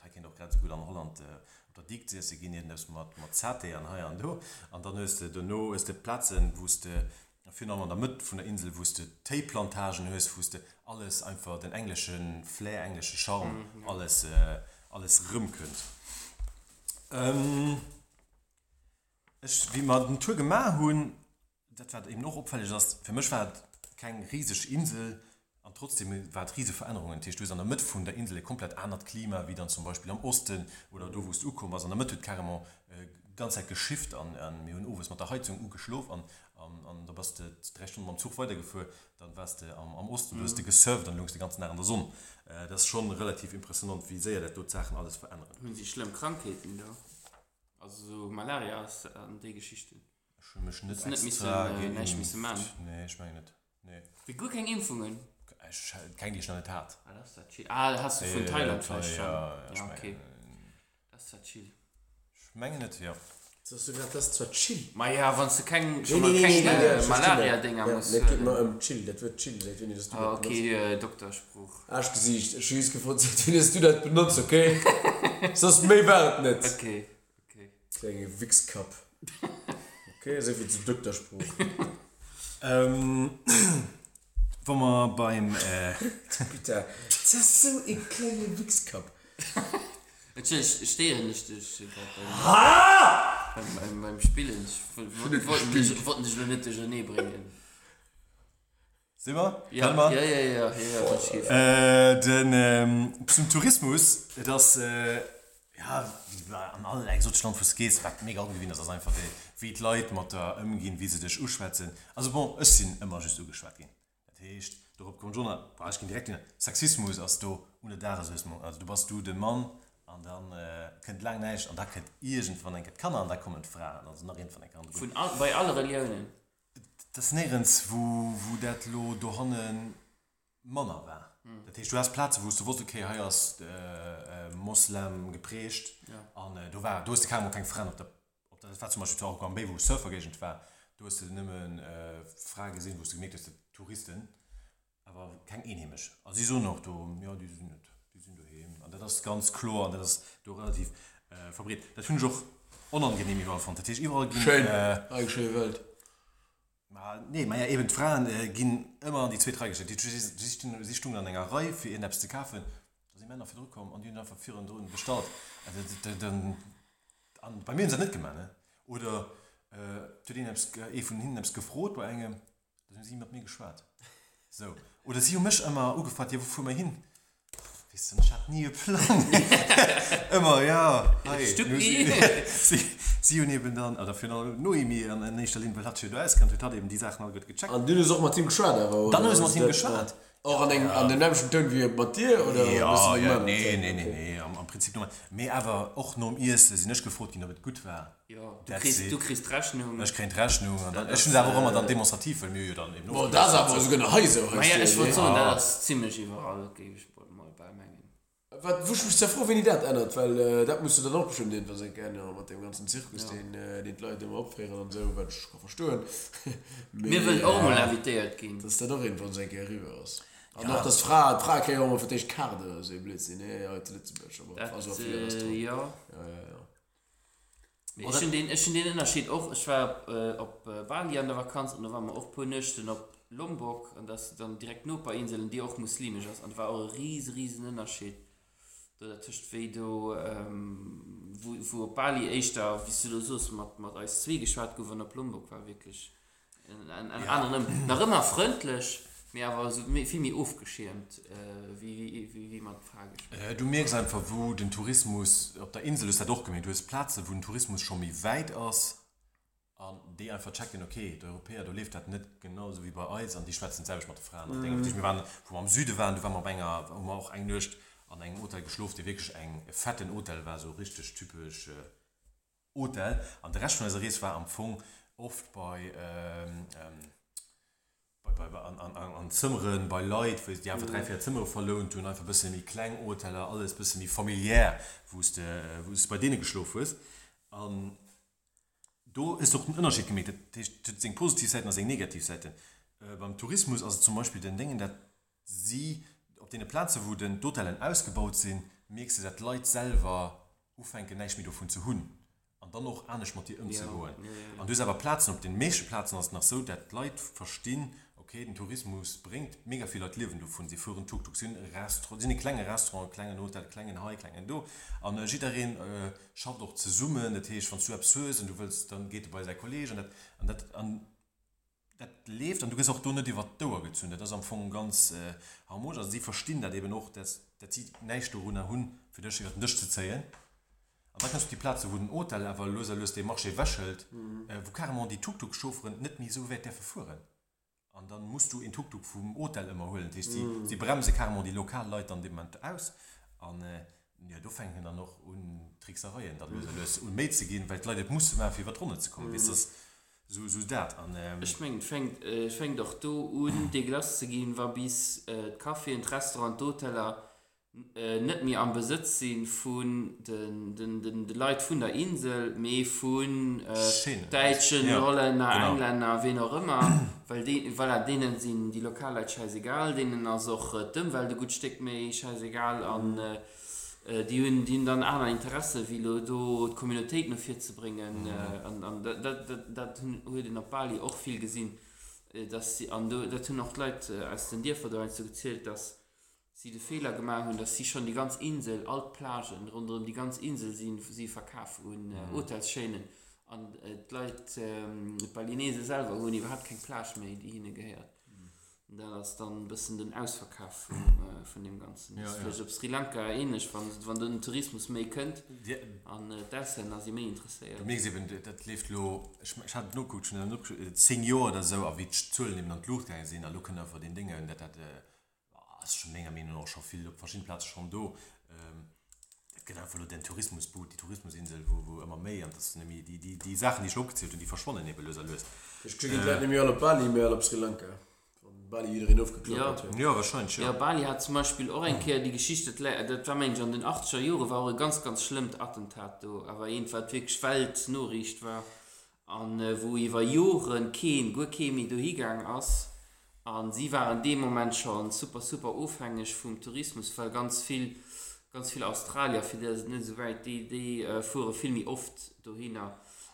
das geht doch gerade so gut an Holland, äh, oder die Dikt, sie gehen jetzt mit, mit Zete an hier und da, und dann ist äh, danach ist die Plätzen, wo es Phänomen damit von der Insel, wo es die Teeplantagen hörst, wo es alles einfach den englischen Flair, englischen Charme, mhm, ja. alles, äh, alles rühmen könnt. Ähm, ich, wie man eine Tour gemacht haben, das war eben noch auffällig, dass für mich war keine riesige Insel und trotzdem war es riesige Veränderungen. Du bist an der Mitte von der Insel komplett anderes Klima, wie dann zum Beispiel am Osten oder da, wo es ankommt. Also an der Mitte hat man äh, die ganze Zeit geschifft an, an mir und oh, was man der Heizung geschlafen hat. Um, um, da bist du drei Stunden am Zug weitergeführt, dann warst du um, am Osten, wirst du gesurft, dann lungst du den ganzen Tag in der Sonne. Äh, das ist schon relativ impressionant, wie sehr das dort Sachen alles verändern. Und die schlimmen Krankheiten da. Also so Malaria ist an der Geschichte. Ich mich nicht das extra nicht müssen, äh, nicht müssen machen. Nee, ich meine nicht. Nee. Wie gut keine Impfungen? Keine, die schnelle Tat. Ah, das ist das chill. Ah, hast du von äh, Thailand vielleicht schon. Ja, ja, ja, okay. Das ist das chill. Ich meine nicht, ja. So hast du gesagt, das ist zwar chill. Ma ja, wenn du kein nee, nee, nee, nee, nee, Malaria-Dinger ja, musst. Das geht mal um chill, das wird chill. Das wird das ah, das okay, äh, Doktorspruch. Arschgesicht, ich habe gefragt, wenn du das benutzt, okay? Sonst mehr Wert nicht. Okay, okay. Kleine Wichskap. Okay, sehr viel zu Doktorspruch. ähm, wenn wir beim... Äh, Bitte, das ist so ein kleiner Wichskap. Ich stehe nicht beim, ha! Beim, beim, beim Spielen. Ich wollte dich nur nicht in Genet bringen. Sehen wir? Ja, ja, ja, ja, ja, ja. Äh, denn ähm, zum Tourismus, das äh, ja, an allen Exotischen fürs Gehst, war mega angewiesen, dass das einfach wie die Leute mit da umgehen, wie sie dich ausschwätzen. Also bon, es sind immer just so geschwätzt gehen. Das heißt, darauf kommt schon, war ich direkt hin. Sexismus als du ohne Darismus. Also du bist du der Mann. Und dann äh, könnt ihr lange nicht, und da könnt ihr irgendwann denken, kann man, da kommen Fragen, also noch irgendwann kann man. All, bei allen Religionen? Das ist nirgends, wo, wo das lo dohannen Männer war. Hm. Das heißt, du hast Plätze, wo du wusstest, okay, hier ist äh, äh, Moslem geprägt, ja. Und äh, du war, du hast keine, keine Fragen, ob, da, ob das war zum Beispiel auch Arugam Bay, wo Surfer gegend war, du hast nicht mehr eine äh, Frage gesehen, wo du gemerkt hast, Touristen, aber kein Einheimisch. Also die sind noch da, ja, die sind nicht. Die sind daheim. Und das ist ganz klar, und das ist da relativ äh, verbreitet. Das finde ich auch unangenehm, überall von. Das ist überall gegen, schön, äh, eine schöne Welt. Ma, nee, man ja eben die Frauen äh, gehen immer an die zwei, drei Geschichten. Die sich tun an einer Reihe für ihren Apps zu kaufen, dass die Männer zurückkommen und die dann einfach vier und drei bestellt. Bei mir ist das nicht gemeint. Ne? Oder äh, zu denen habe ich äh, von hinten gefroht bei einem, dass sie mit mir geschwärzt. So. Oder sie haben mich immer angefragt, ja, wo fuhr man hin? Ich hatte nie geplant. Immer, ja. Hi. Stück wie. Sie und eben dann, oder für Noemi an nächster Linie, weil hat schon da ist, kann hat eben die Sachen gut gecheckt. Und du hast auch mit ihm geschaut, aber. Dann ist mit ihm geschaut. Auch an den, an den nämlichen Tönen wie bei dir, oder? Ja, ja, nee, nee, nee, nee. Am Prinzip nochmal. Mehr aber auch nur um ihr, dass sie nicht gefragt haben, ob es gut war. Ja, du kriegst, du kriegst Rechnung. Ich krieg Rechnung. Ich finde auch immer dann demonstrativ, weil mir dann eben. Boah, das ist aber sogar eine Heise. Ja, ich würde sagen, das ist ziemlich überall, gebe ich. Was, ich bin sehr froh, wenn ich das ändert, weil äh, das musst du dann auch bestimmt etwas ändern mit dem ganzen Zirkus, ja. Den, äh, den die Leute immer abfrieren und so, weil ich kann verstehen. Mir will auch mal invitiert gehen. Dass da doch irgendwas rüber ist. Und ja. Noch das Frage, die Frage kann ja auch mal für dich Karte, so Blödsinn, ne? Heute Litzebusch, aber das, also viel äh, das tun. Ja. Ja, ja, ja. Ich finde den, den Unterschied auch, ich war äh, auf Bali an der Vakanz und da waren wir auch ein paar Nächte Lombok und das dann direkt nur bei Inseln, die auch muslimisch ist. Und das war auch ein riesen, riesen Unterschied. Da zwischen wie du, ähm, wo, wo Bali echt da, wie du so mit, mit uns zwei geschwärzt geworden auf Lombok war wirklich ein, ein, ein ja. Anderen, noch immer freundlich, mir aber so, viel mehr aufgeschirmt, äh, wie, wie, wie man fragt. Äh, du merkst einfach, wo den Tourismus, auf der Insel ist ja doch gemeint, du hast Plätze, wo den Tourismus schon wie weit aus. Und die einfach checken, okay, die Europäer, du lebst das nicht genauso wie bei uns und die schwätzen selbst mit den Frauen. Und denke, wir waren, wo wir am Süden waren, da waren wir bei einer, wo wir auch eigentlich an einem Hotel geschlafen, der wirklich ein fettes Hotel war, so richtig typisch äh, Hotel. Und der Rest von der Reise war am Fong oft bei, ähm, ähm, bei, bei, bei an, an, an Zimmern, bei Leuten, die einfach drei, vier Zimmer verloren tun, einfach ein bisschen wie kleine Hotels, alles ein bisschen wie familiär, wo es, de, wo es bei denen geschlafen ist. Um, Da ist doch ein Unterschied gemerkt, das sind Positivseiten und Negativseiten. Äh, beim Tourismus, also zum Beispiel den Dingen, dass sie, auf den Plätzen, wo den Totalen ausgebaut sind, merkst du, dass die Leute selber aufhängen, nicht mehr davon zu haben. Und dann noch anders mit dir umzugehen. Ja, ja, ja. Und du hast aber Plätzen, auf den meisten Plätzen ist es noch so, dass die Leute verstehen, okay, den Tourismus bringt mega viel Leute leben davon. Sie führen Tuk-Tuk, sind ein kleines Restaurant, kleine Hotel, kleine Hai, kleine Do. Und äh, jeder äh, schaut doch zusammen, das heißt, wenn du absurd und du willst, dann geht du bei seinem Kollegen und das, und das, und das lebt und du gehst auch da nicht über die Dauer gezündet. Das ist am Anfang ganz äh, harmonisch. Also sie verstehen das eben auch, dass das nicht runter hin, für das sie nicht zu zählen. Und dann kannst du die Plätze, wo ein Hotel aber löser löst, der Marche wäschelt, mhm. äh, wo kann die Tuk-Tuk-Chauffeur nicht mehr so weit verfahren. Und dann musst du in Tuk-Tuk vom Hotel immer holen. Das heißt, die, mm. die bremsen die lokalen Leute an dem Moment aus. Und äh, ja, da fangen dann noch an Tricksereien an, mm. um mitzugehen, weil die Leute mussten mal für was runterzukommen. Mm. Weißt du, das so, so das. Und, ähm, ich meine, fängt, äh, fängt doch da an, die Glas zu gehen, weil bis äh, Kaffee und Restaurant, Hoteller äh, nicht mehr am Besitz sind von den, den, den, den Leuten von der Insel, mehr von äh, Deutschen, ja. Holländer, genau. Engländer, wen auch immer. Weil, die, weil denen sind die Lokale scheißegal, denen also auch äh, dem, weil der gut steckt mir scheißegal an äh, die haben die dann auch ein Interesse, wie du die Community noch viel zu bringen. Das wurde in Bali auch viel gesehen, dass sie an das haben auch Leute als den dir verdammt so gezählt, dass sie den Fehler gemacht haben, dass sie schon die ganze Insel, Altplagen rund um die ganze Insel sind, sie verkaufen und äh, Urteilsschäden. Und äh, die Leute, ähm, die Balinesen selber, die überhaupt keinen Plage mehr, die ihnen gehört. Mhm. Da ist dann ein bisschen den Ausverkauf von, äh, von dem Ganzen. Ja, das ist ja. Vielleicht auf Sri Lanka ähnlich, wenn, wenn du den Tourismus mehr könnt. Ja. Und äh, das sind sie mehr interessiert. Für mich ist eben, das läuft noch, ich habe noch gut, schon zehn Jahre oder so, aber wie die Zöllen in der Luft gesehen, da schauen wir für den Dingen. Und das hat, äh, ist schon länger, ich noch schon viel, auf verschiedenen Plätzen schon da. Ähm, Genau, weil den Tourismusboot, die Tourismusinsel, wo, wo immer mehr, und das sind nämlich die, die, die Sachen, die schon aufgezählt und die verschwunden eben lösen löst. Ich kriege die Leute nicht mehr alle Bali, mehr alle Sri Lanka. Und Bali jeder aufgeklappt. Ja. ja, wahrscheinlich. Ja. ja, Bali hat zum Beispiel auch ein Kerl die Geschichte, das war Mensch, in den achtziger Jahren war auch ein ganz, ganz schlimmes Attentat da, aber jedenfalls wirklich Weltnachricht war, und, äh, wo über Jahren kein Gurkemi da hingegangen ist. Und sie waren in dem Moment schon super, super aufhängig vom Tourismus, weil ganz viel. Ganz viele Australier, für die sind nicht so weit, die, die äh, fuhren viel mehr oft dahin. Oh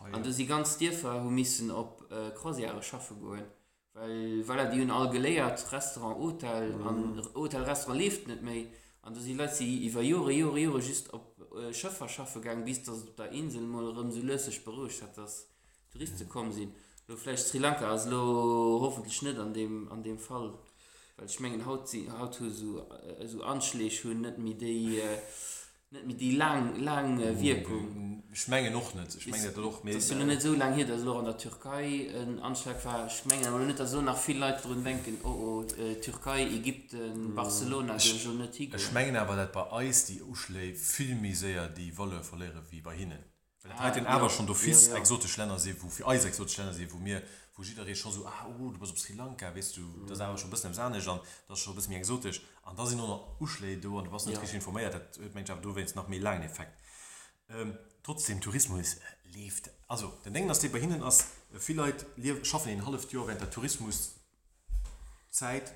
ja. Und du sie ganz tiefer müssen auf äh, Croisiere schaffen gehen. Weil, weil die haben alle gelehrt, Restaurant, Hotel, mm. und Hotel, Restaurant lebt nicht mehr. Und du sie Leute, sie über Jahre, Jahre, Jahre just auf äh, Schiffe schaffen gegangen, bis das auf der Insel mal so löslich beruhigt hat, dass Touristen mm. kommen sind. Lo, vielleicht Sri Lanka, also lo, hoffentlich nicht an dem, an dem Fall. Weil ich meine, heute so, so Anschläge und nicht mit die, äh, nicht die lang, lange Wirkung. Ich meine noch nicht. Ich meine doch mehr. Das ist noch nicht so lange hier, dass noch in der Türkei ein Anschlag war. Ich meine, aber nicht so nach vielen Leuten drin denken, oh, oh Türkei, Ägypten, Barcelona, das ist schon nicht hier. Ich meine aber, dass bei uns die Ausschläge viel mehr sehr die Wolle verlieren wie bei ihnen. Weil ah, heute ja, aber schon viele ja, ja. exotische Länder sind, wo für uns exotische Länder sind, wo wir wo jeder redet schon so, ah, oh, du bist auf Sri Lanka, weißt du, das ist aber schon ein bisschen im Sanisch, das ist schon ein bisschen exotisch. Und da sind nur noch Ausschläge da und du warst nicht ja. richtig informiert, das hört man da, wenn es noch mehr lange Effekt. Ähm, trotzdem, Tourismus äh, lebt. Also, dann denken, dass die bei hinten ist, viele Leute schaffen in einem halben Jahr während der Tourismuszeit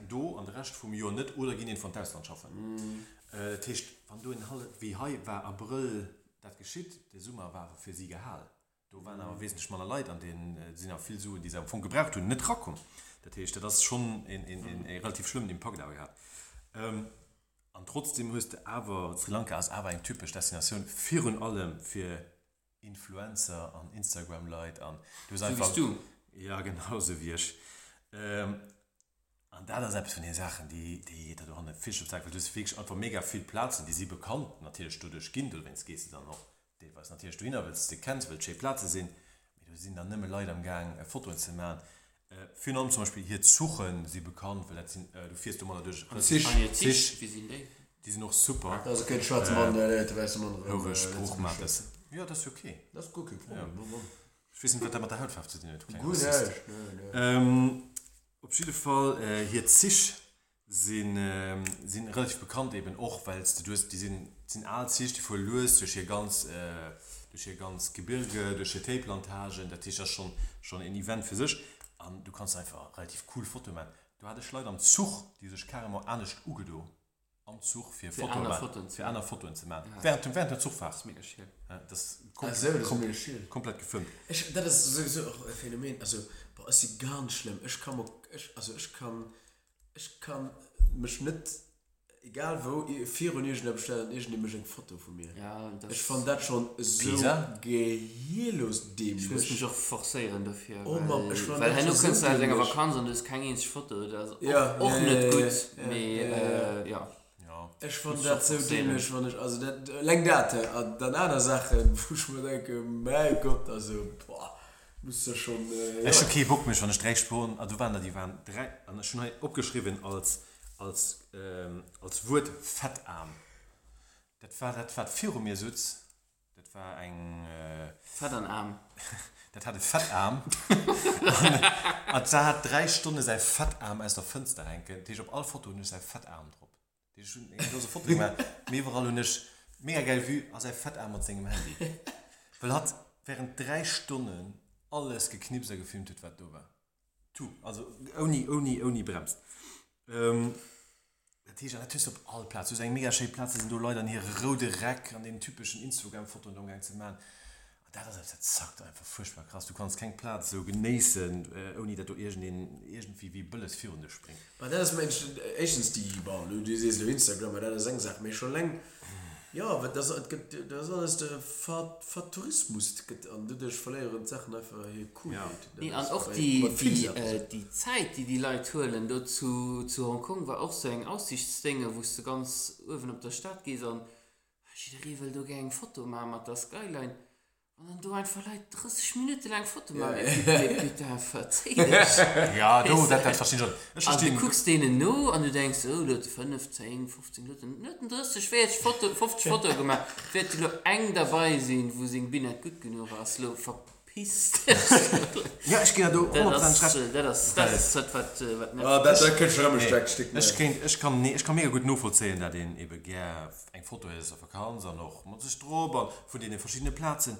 da und den Rest vom Jahr nicht oder gehen von Deutschland schaffen. Mm. Äh, das heißt, wenn du in halb, wie heute war April, das geschieht, der Sommer war für sie gehalt. Da waren aber wesentlich mehr Leute, an denen äh, sind auch viel so in dieser Form gebraucht und nicht rauskommen. Das heißt, das ist schon in, in, in, in relativ schlimm den Impact gehabt. Ähm, und trotzdem müsste aber Sri Lanka ist aber eine typische Destination für und allem für Influencer und Instagram-Leute. Du so einfach, wie du. Ja, genau so wie ich. Ähm, und da selbst von den Sachen, die jeder durch einen Fisch sagt, weil du hast wirklich einfach mega viel Platz und die sie bekannt. Natürlich du durch Kind oder wenn es geht, dann noch. Was natürlich du hin willst, du kennst, weil schöne Plätze sind, aber sind dann nicht mehr Leute am Gang, ein Foto zu machen. Äh, viele haben zum Beispiel hier zu suchen, sie bekannt, weil sind, äh, du fährst immer durch. Und Tisch, Tisch, wie sind die? Die sind noch super. Das ist kein schwarzer Mann, der weiße Mann. Hörer Spruch macht das. Ja, das ist okay. Das ist gut. Okay. Ja. Ich weiß nicht, was da mit der Hautfarbe zu tun hat. Gut, ja. Ähm, auf jeden Fall, äh, hier Tisch sind, ähm, sind relativ bekannt eben auch, weil du hast, die sind sind alles die verlöst durch ihr ganz äh, durch ihr ganz Gebirge, durch die Teeplantagen, das ist ja schon schon ein Event für sich. Und du kannst einfach relativ cool Foto machen. Du hattest Leute am Zug, die sich kaum anders ugedo am Zug für, für andere Fotos zu machen. Ja. Während, während der Zugfahrt. Das ist mega schön. Ja, das ist komplett, also, das ist komplett, schön. komplett gefilmt. Ich, das ist sowieso auch ein Phänomen. Also, boah, es ist gar nicht schlimm. Ich kann, ich, also ich kann, ich kann mich nicht, egal wo, vier und ich nicht bestellen, ich nehme ein Foto von mir. Ja, das ich fand das schon so gehirlos dämlich. Ich muss mich auch forcieren dafür. Oh, weil, ich weil, weil du so kannst halt länger Vakanz und das ist kein einziges Foto. Das ist ja. auch, auch ja, nicht ja, gut. Ja, mehr, ja, äh, ja. Ich fand ich das so dämlich, wenn ich, also lang das, dann andere Sachen, wo ich mir denke, mein Gott, also, boah, muss ja schon... Äh, ich ja. okay, bock mich, wenn ich drei Spuren, also waren da, die waren drei, schon abgeschrieben als, als, ähm, als Wort fettarm. Das war, das war vier um mir sitzt, das war ein... Äh, Fettarm. Das hatte Fettarm. und, und da hat drei Stunden sein Fettarm aus der Fenster hängen, die ich auf alle Fotos nicht sein Fettarm drauf. Die ist schon ein großer Foto gemacht. Mir war nicht mega geil wie als ein Fettarm auf seinem Handy. Weil er hat während drei Stunden alles geknipst und gefilmt, was da war. Tu, also ohne, ohne, ohne bremst. Ähm, das ist natürlich auf allen Plätzen. Das ist ein mega schöner Platz, da sind da Leute an hier rote Rack an den typischen Instagram-Foto und Umgang zu machen. Und das ist das sagt einfach furchtbar krass. Du kannst keinen Platz so genießen, äh, ohne dass du irgendwie wie Bölles für uns springst. Aber das ist Menschen, erstens die bauen, du siehst auf Instagram, aber das sagt mir schon lange, ja, das ist alles der Fahrtourismus. Und du dich verlieren Sachen einfach hier cool. Ja. Nee, und auch die, die, äh, die Zeit, die die Leute holen, dort zu, zu Hongkong, war auch so ein Aussichtsdinge, wo du ganz oben auf der Stadt gehst und ich will doch gerne ein Foto machen mit der Skyline. Und dann du einfach dreißig Minuten lang Foto machen. Ja, du, das, das verstehe ich schon. Und du guckst denen nur und du denkst, oh, Leute, fünf, zehn, fünfzehn Leute, nicht ein dreißig, vierzig Foto gemacht. Wird du eng dabei sein, wo sie bin nicht gut genug als du verpisst. Ja, ich gehe da hundert Prozent schreiben. Das ist das, was nicht... Ja, das kannst du rumstecken. Ich kann mega gut nur erzählen, dass eben gerne ein Foto ist auf der Kanzel noch. Man sich drüber, von denen verschiedene Plätze.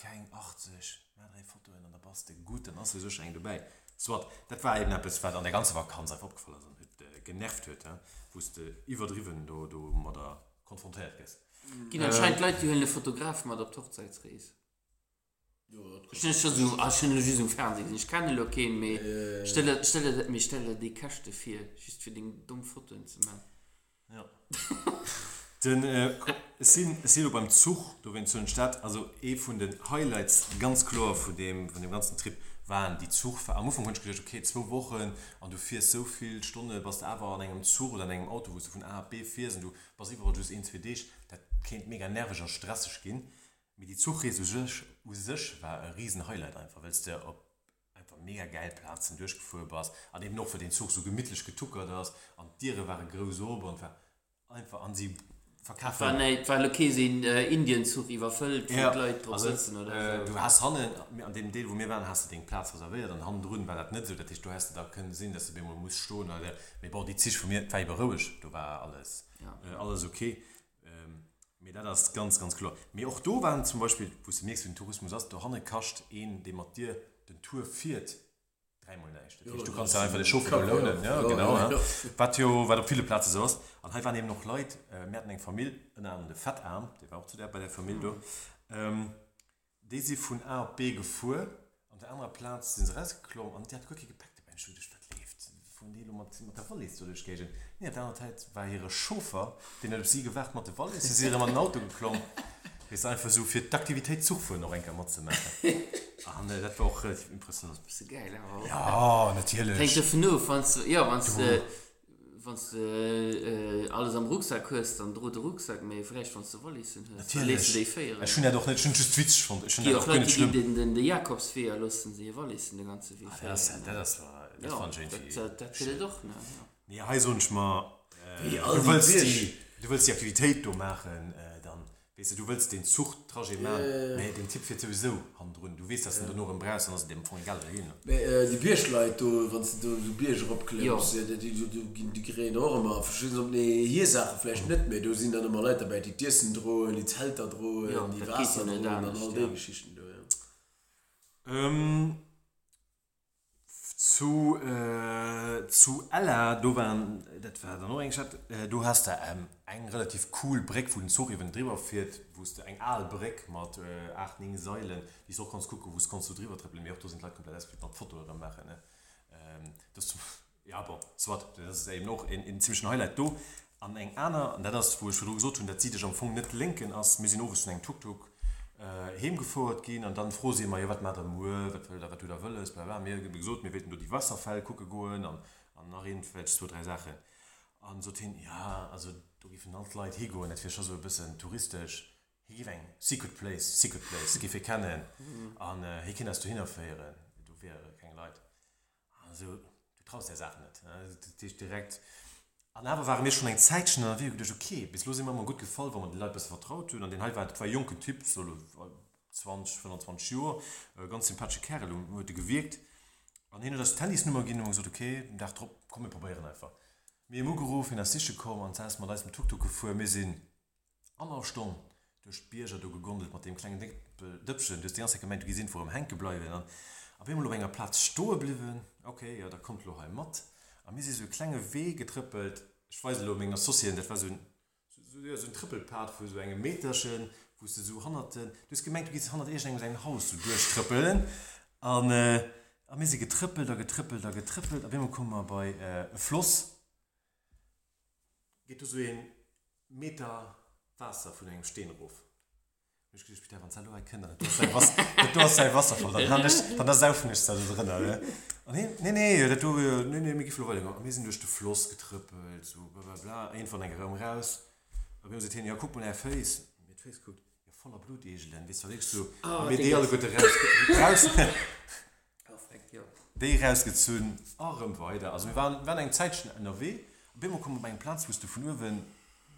Kein achtzig, mehr drei Fotos in der Baste, gut, dann hast du so schön dabei. So, das war eben etwas, was an der ganzen Vakanz einfach aufgefallen ist und äh, genervt hat, äh, wo du überdriven, du, du mal da konfrontiert bist. Genau, anscheinend Leute, die wollen einen Fotografen mal auf der Hochzeitsreise. Ja, ich bin schon so, ich bin schon so im Fernsehen, ich kann nicht gehen, aber äh, ich stelle, stelle, stelle die Kaste für, für den dummen Foto zu machen. Ja. Dann äh, sind sind wir beim Zug, du wennst zu der Stadt, also eh von den Highlights ganz klar von dem von dem ganzen Trip waren die Zugfahrt. Am Anfang habe ich gedacht, okay, zwei Wochen und du fährst so viele Stunden, was du einfach an einem Zug oder an einem Auto, wo du von A nach B fährst und du was überall du ins für dich, das kann mega nervig und stressig gehen. Mit die Zugreise us war ein riesen Highlight einfach, weil du ob einfach mega geil Platz durchgeführt warst, an dem noch für den Zug so gemütlich getuckert hast, an Tiere waren groß oben und war einfach an sie verkaufen. War nicht, weil okay, sie in äh, Indien zu überfüllt, ja, Leute drauf also, sitzen oder äh, so. Du hast Hannen, an dem Deal, wo wir waren, hast du den Platz reserviert und Hannen drüben war das nicht so, dass ich, du hast da können sehen, dass du mal musst stehen oder wir brauchen die Zisch von mir, war überruhig, da war alles, ja. äh, alles okay. Ähm, mir das ist ganz, ganz klar. Mir auch da waren zum Beispiel, wo du merkst, wenn du Tourismus hast, du Hannen kannst einen, der mit dir den Tour fährt, dreimal nicht. Ja, du kannst ja einfach den Chauffeur lohnen, ja, ja, genau. Ja. Ja. Was ja, weil du viele Plätze hast. Und heute waren eben noch Leute, wir hatten eine Familie, einen Fettarm, der war auch zu der bei der Familie, mhm. ähm, die sind von A auf B gefahren und der andere Platz sind sie rausgeklommen und die hat wirklich gepackt, der Mensch, was lebt. Von denen, die mit der Wallis zu durchgehen. Nee, der andere Teil war ihr Chauffeur, den hat auf sie gewacht mit der Wallis, sie sind immer in ein Auto geklommen. Das ist einfach so für die Aktivität Zugfahren noch ein paar Mal zu machen. Ah, ne, das war auch relativ impressionant. Das ist geil, aber auch. Ja, natürlich. Hängt davon nur, wenn ja, du äh, alles am Rucksack hast, dann droht der Rucksack mehr, vielleicht wenn du Wallis sind. Natürlich. Die Fähre. Ich finde ja doch nicht, schon zu Twitch fand. Ich finde ja auch Leute, nicht schlimm. Die den, den, den Jakobsfähre lassen, die Wallis in der ganzen Fähre. Ah, das, das, das war, das ja, war schön. Das, das, das hätte doch, ne? Ja, ja heiß und mal. Äh, ja, du, willst die, du willst die Aktivität da machen, äh, dann. Weißt du, du willst den Zuchttrajet yeah. machen, nee, den Tipp wird sowieso Hand drin. Du weißt, dass yeah. du nur im Brauchst, sondern dem von egal hin. Die Bierschleute, wenn du die Bier abklemmst, die kriegen auch immer verschiedene hier Sachen vielleicht nicht mehr. Da sind dann immer Leute dabei, die Tissen drohen, die Zelter drohen, ja, die Wasser drohen, dann all die Geschichten. Da, ja. ähm, zu, äh, zu Ella, du waren, das war der Nordenstadt, äh, du hast da ähm, einen relativ cool Brick, wo den Zug eben drüber fährt, wo es ein Aalbrick mit äh, acht, neun Säulen, die so kannst gucken, wo es kannst du drüber trippeln, wir auch da sind Leute komplett, das wird noch ein Foto drin machen, ne? ähm, das, ja, aber so, das ist eben auch ein ziemlich Highlight da, an einem anderen, und das ist, wo ich schon gesagt habe, das sieht ich am Anfang nicht linken, als wir sind auch schon ein Tuk-Tuk heimgeführt gehen und dann froh sind immer, ja, was macht er mir, was will er, was du da willst, bla bla. Mir haben gesagt, wir wollten durch die Wasserfälle gucken gehen und, und nach irgendwelchen zwei, drei Sachen. Und so dachten, ja, also da gibt es halt Leute hingehen, das wäre schon so ein bisschen touristisch. Hier gibt es ein Secret Place, Secret Place, die wir kennen. Mhm. Und äh, hier kannst du hinfahren, du wäre kein Leute. Also, du traust der Sache nicht. Ne? Du bist direkt... Und dann waren wir schon ein Zeitchen und wir gedacht, okay, bis los sind wir mal gut gefallen, weil man den Leuten besser vertraut hat. Und dann halt war zwei junge Typen, so zwanzig, fünfundzwanzig Jahre, ganz sympathische Kerl und heute gewirkt. Und dann hat das Handynummer gegeben und gesagt, okay, ich dachte, komm, wir probieren einfach. Wir haben angerufen, in das Tisch gekommen und das heißt, wir sind mit dem Tuk-Tuk gefahren, wir sind anderthalb Stunden durch die Birche gegondelt mit dem kleinen Döpfchen, durch die ganze Gemeinde, wir sind vor dem Hängen geblieben. Und dann sind wir auf einem Platz stehen geblieben, okay, ja, da kommt noch ein Matt. Und wir sind so kleine Wege getrippelt, ich weiß nicht, ob ich das so sehe, das war so ein, so, so, so ein Trippelpart für so ein Meterchen, wo es so hunderten, du hast gemerkt, du gehst hunderten in ein Haus so durchtrippeln. Und, äh, und wir sind getrippelt, da getrippelt, da getrippelt, aber wir kommen mal bei äh, einem Fluss, geht so ein Meter Wasser von einem Stehenruf. Ich habe gesagt, wenn du ein Kind hast, du hast ein Wasser voll, dann ist auch nichts da drin. Ne? Nein, nein, nein, nee, nee, wir sind durch den Fluss getrippelt, so bla bla bla, ein von den Raum raus. Und wir haben gesagt, ja, guck mal, der Face, mit Face guckt, ja, voller Blutegel, dann weißt du, was so, oh, mit der wird raus, perfekt, ja. Der rausgezogen, arm weiter. Also wir waren, waren eine Zeit schon in der Weh, und wir kommen bei einem Platz, wo du von nur, wenn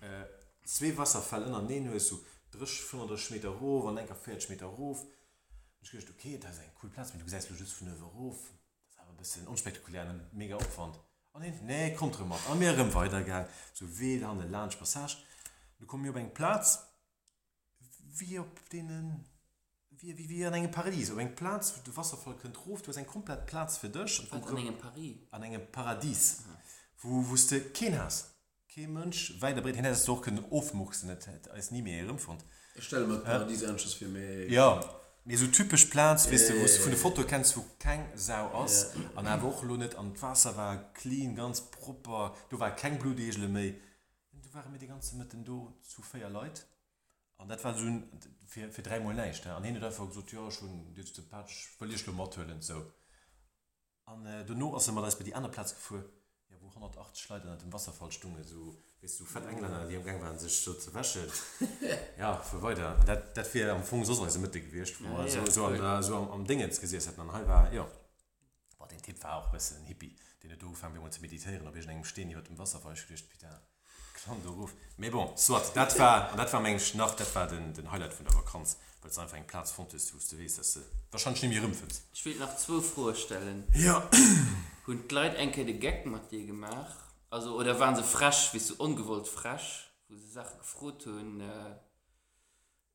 äh, zwei Wasserfälle in der Nähe nur so, dreihundert Meter hoch und dann vierzig Meter hoch. Und ich dachte, okay, das ist ein cooler Platz, wenn du gesagt hast, du bist von oben hoch. Das ist aber ein bisschen unspektakulär und mega Aufwand. Und dann, nee, kommt drüber. Und wir haben weitergegangen. So weder an der Lounge Passage. Und dann kommen wir auf einen Platz, wie auf den, wie, wie, wie an einem Paradies. Auf einen Platz, wo du Wasserfall könnt rufen, du hast einen kompletten Platz für dich. Und an einem Paradies. An einem Paradies. Aha. Wo, wo du keinen hast. Kein Mensch weiter bringt, hätte es doch können aufmuchsen, das ist nie mehr empfunden. Ich stelle mir Paradies Anschluss für mich. Ja, mir so typisch Platz, weißt du, wo du von dem Foto kennst, wo kein Sau aus, und dann auch nicht, und das Wasser war clean, ganz proper, du war kein Blutegel mehr. Und du warst mit den ganzen mit den Do zu vier Leuten, und das war so ein, für, für drei Mal leicht. Und hinterher habe ich gesagt, ja, schon, jetzt ein Patsch, weil ich schon mal töten und so. Und äh, danach sind wir das bei den anderen Platz gefahren. Wo hundertachtzig Leute an dem Wasserfall stungen, so, weißt du, fett Engländer, die am Gang waren, sich so zu waschen. Ja, für weiter. Das, das wäre am Funk so Mitte gewesen, wo ja, so, ja, so, am, so am, am Ding jetzt gesessen hat. Dann war, ja. Boah, den Tipp war auch ein bisschen hippie, den du angefangen wir mal zu meditieren, ob ich nicht stehen hier mit dem Wasserfall gedacht, bitte, klang der Ruf. Aber bon, so, das war, und das war eigentlich noch, das war den, den Highlight von der Vakanz, weil es einfach ein Platz fand ist, wo du weißt, dass du wahrscheinlich nicht mehr rumfindest. Ich will noch zwei vorstellen. Ja. Und die Leute haben keine Gag mit dir gemacht. Also, oder waren sie frisch, wie so ungewollt frisch, wo sie Sachen gefroht haben.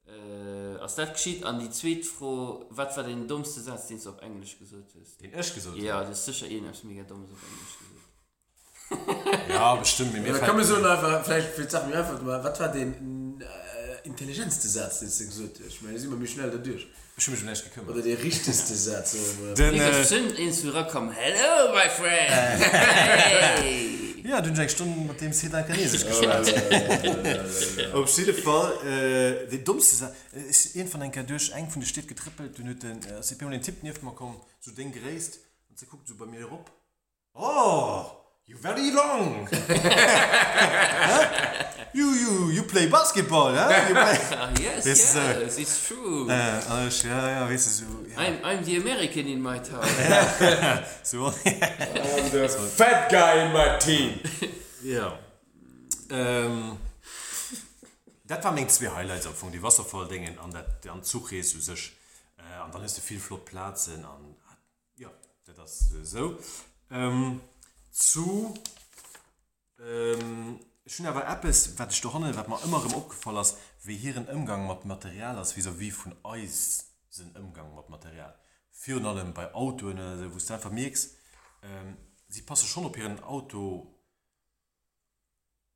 Äh, äh, als das geschieht, an die zweite Frage, was war der dummste Satz, den du auf Englisch gesagt hast? Den ich gesagt habe? Ja, das ist sicher eh nicht mega dumm, so auf Englisch gesagt. Ja, bestimmt. Mir ja, da kann man so einfach, vielleicht, vielleicht sag mir einfach mal, was war der äh, intelligenteste Satz, den du gesagt hast? Ich meine, das ist immer mich schnell dadurch. Ich mich nicht gekümmert. Oder der richtigste Satz. Dann sind ins Büro kommen. Hello, my friend! Hey. Ja, du hast eine Stunde mit dem Sri Lankanesisch gesprochen. Auf jeden Fall, äh, der dummste Satz äh, ist irgendwann ein Kadösch, ein von der Stadt getrippelt, du hast den äh, C P und den Tipp nicht mehr kommen, so den gereist und sie guckt so bei mir rup. Oh, you very long! You, you, you play basketball, huh? You play. Yes, yes, yes, it's true. Uh, uh, ja, ja, weißt du, so, ja. I'm, I'm the American in my town. So. I'm the fat guy in my team. Ja. Ähm, das waren eigentlich zwei Highlights, von die Wasserfall-Dingen an der Zugreis, so sich, äh, und dann ist da viel flott Platz, und ja, das ist so. Ähm, zu, ähm, schön, aber etwas, was ich da handel, was mir immer im aufgefallen ist, wie hier ein Umgang mit Material ist, wie von uns sind Umgang mit Material. Vor allem bei Autos, wo du einfach merkst, ähm, sie passen schon auf ihren Auto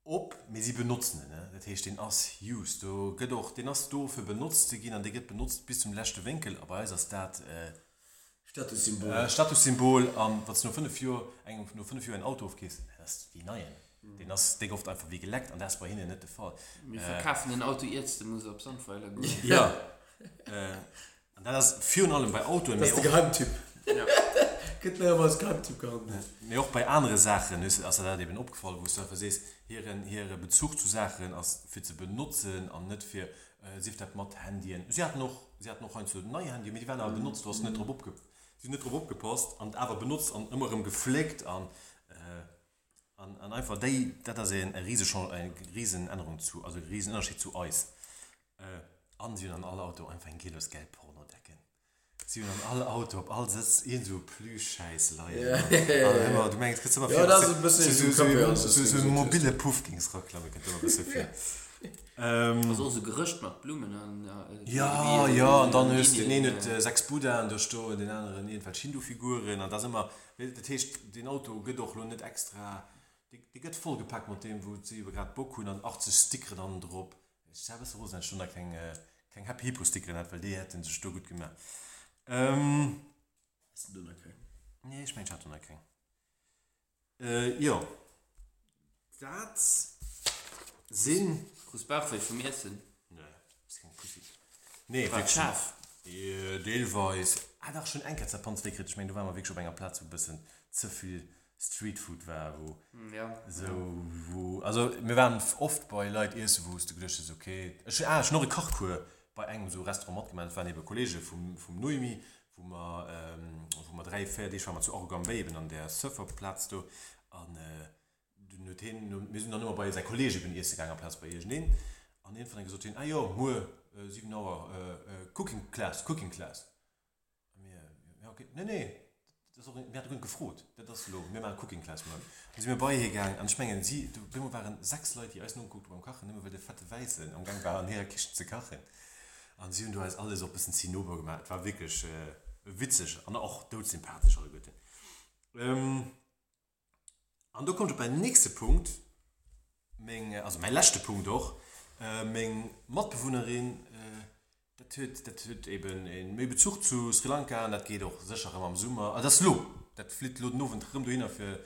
ob, aber sie benutzen ihn. Ne? Das heißt, den Ass used. Du, doch, den Ass du für benutzt zu gehen, und der geht benutzt bis zum letzten Winkel, aber ist das das äh, Statussymbol. Äh, Statussymbol, ähm, was nur fünf Jahre ein Auto aufgehst, das ist wie nein. Den hast du oft einfach wie geleckt und das war hinten nicht der Fall. Wir äh, verkaufen ein Auto jetzt, dann muss er auf Sandpfeiler gehen. Ja. äh, und das ist für und allem bei Auto. Das ist der Geheimtipp. Ja. Könnt ihr aber als Geheimtipp gehabt. Mir auch bei anderen Sachen ist, als er da eben aufgefallen wo du siehst, hier einen Bezug zu Sachen als für zu benutzen und nicht für, äh, sie hat mit Handien. Sie hat noch, sie hat noch ein zu neue Handy, die werden aber benutzt, du hast nicht drauf abgepasst. Sie sind nicht drauf abgepasst und aber benutzt und immer im gepflegt und, äh, An, an einfach, die, das ist eine riesen Änderung zu, also ein riesen Unterschied zu uns. Äh, an sie an alle Autos einfach ein Kilos Geld Porno decken. Sie an alle Autos, ob all das in so Plüschscheiß leider. Ja, du merkst, kriegst du immer ja, viel. Ja, das ist ein bisschen so, so, so, so, so, so, so mobile Puffkingsrockklappe, könnte man ein bisschen viel. ähm, also so Gerücht macht Blumen. An, äh, ja, Bier, ja, und dann hörst du den einen äh, sechs Buddha und da den anderen jedenfalls Shindu-Figuren. Und das immer, das heißt, den Auto geht doch nicht extra. Die, die geht vollgepackt mit dem, wo sie gerade Bock haben, dann achtzig Sticker dann drauf. Ich habe es Rosen schon da kein, kein Happy Hippo Sticker hat, weil die hätten sich so gut gemacht. Ähm. Hast du noch keinen? Nee, ich meine, ich hatte noch keinen. Äh, ja. Das sind. Kussbachfell vom Essen? Nein, das ist kein Kussi. Nee, war scharf. Ja, der war es. Ah, doch schon ein Katzerpanz wegkriegt. Ich meine, du warst mal wirklich schon bei einem Platz, wo ein bisschen zu viel Streetfood war, wo ja. So, wo, also wir waren oft bei Leuten erst, wo es du gedacht hast, okay, ich, ah, ich noch eine Kochkur bei einem so Restaurant gemacht, das war neben Kollegen vom, vom Noemi, wo wir, ähm, wo wir drei Pferde, ich war mal zu Arugam Bay, bin an der Surferplatz da, und äh, hin, wir sind dann immer bei seinem Kollegen, bin erst gegangen, Platz bei irgendeinem, und dann haben gesagt, ah ja, nur äh, sieben Uhr, äh, äh, Cooking Class, Cooking Class. Und wir, ja, okay, nee, nee. Das auch, wir hatten gefroht, das ist los, wir machen Cooking Class. Mal. Und sind wir bei hier gegangen, an Schmengen, sie, wir waren sechs Leute, die alles nur geguckt beim Kachen, immer weil der fette Weiße am Gang waren, her Kisten zu kachen. Und sie und du hast alle so ein bisschen Zinnober gemacht, war wirklich äh, witzig und auch dort sympathisch, alle Götter. Ähm, und da kommt mein nächster Punkt, mein, also mein letzter Punkt auch, äh, meine Mitbewohnerin, äh, das hat eben in Bezug zu Sri Lanka und das geht auch sicher immer im Sommer. Ah, das ist lo. Das fliegt lo nur und drin hin für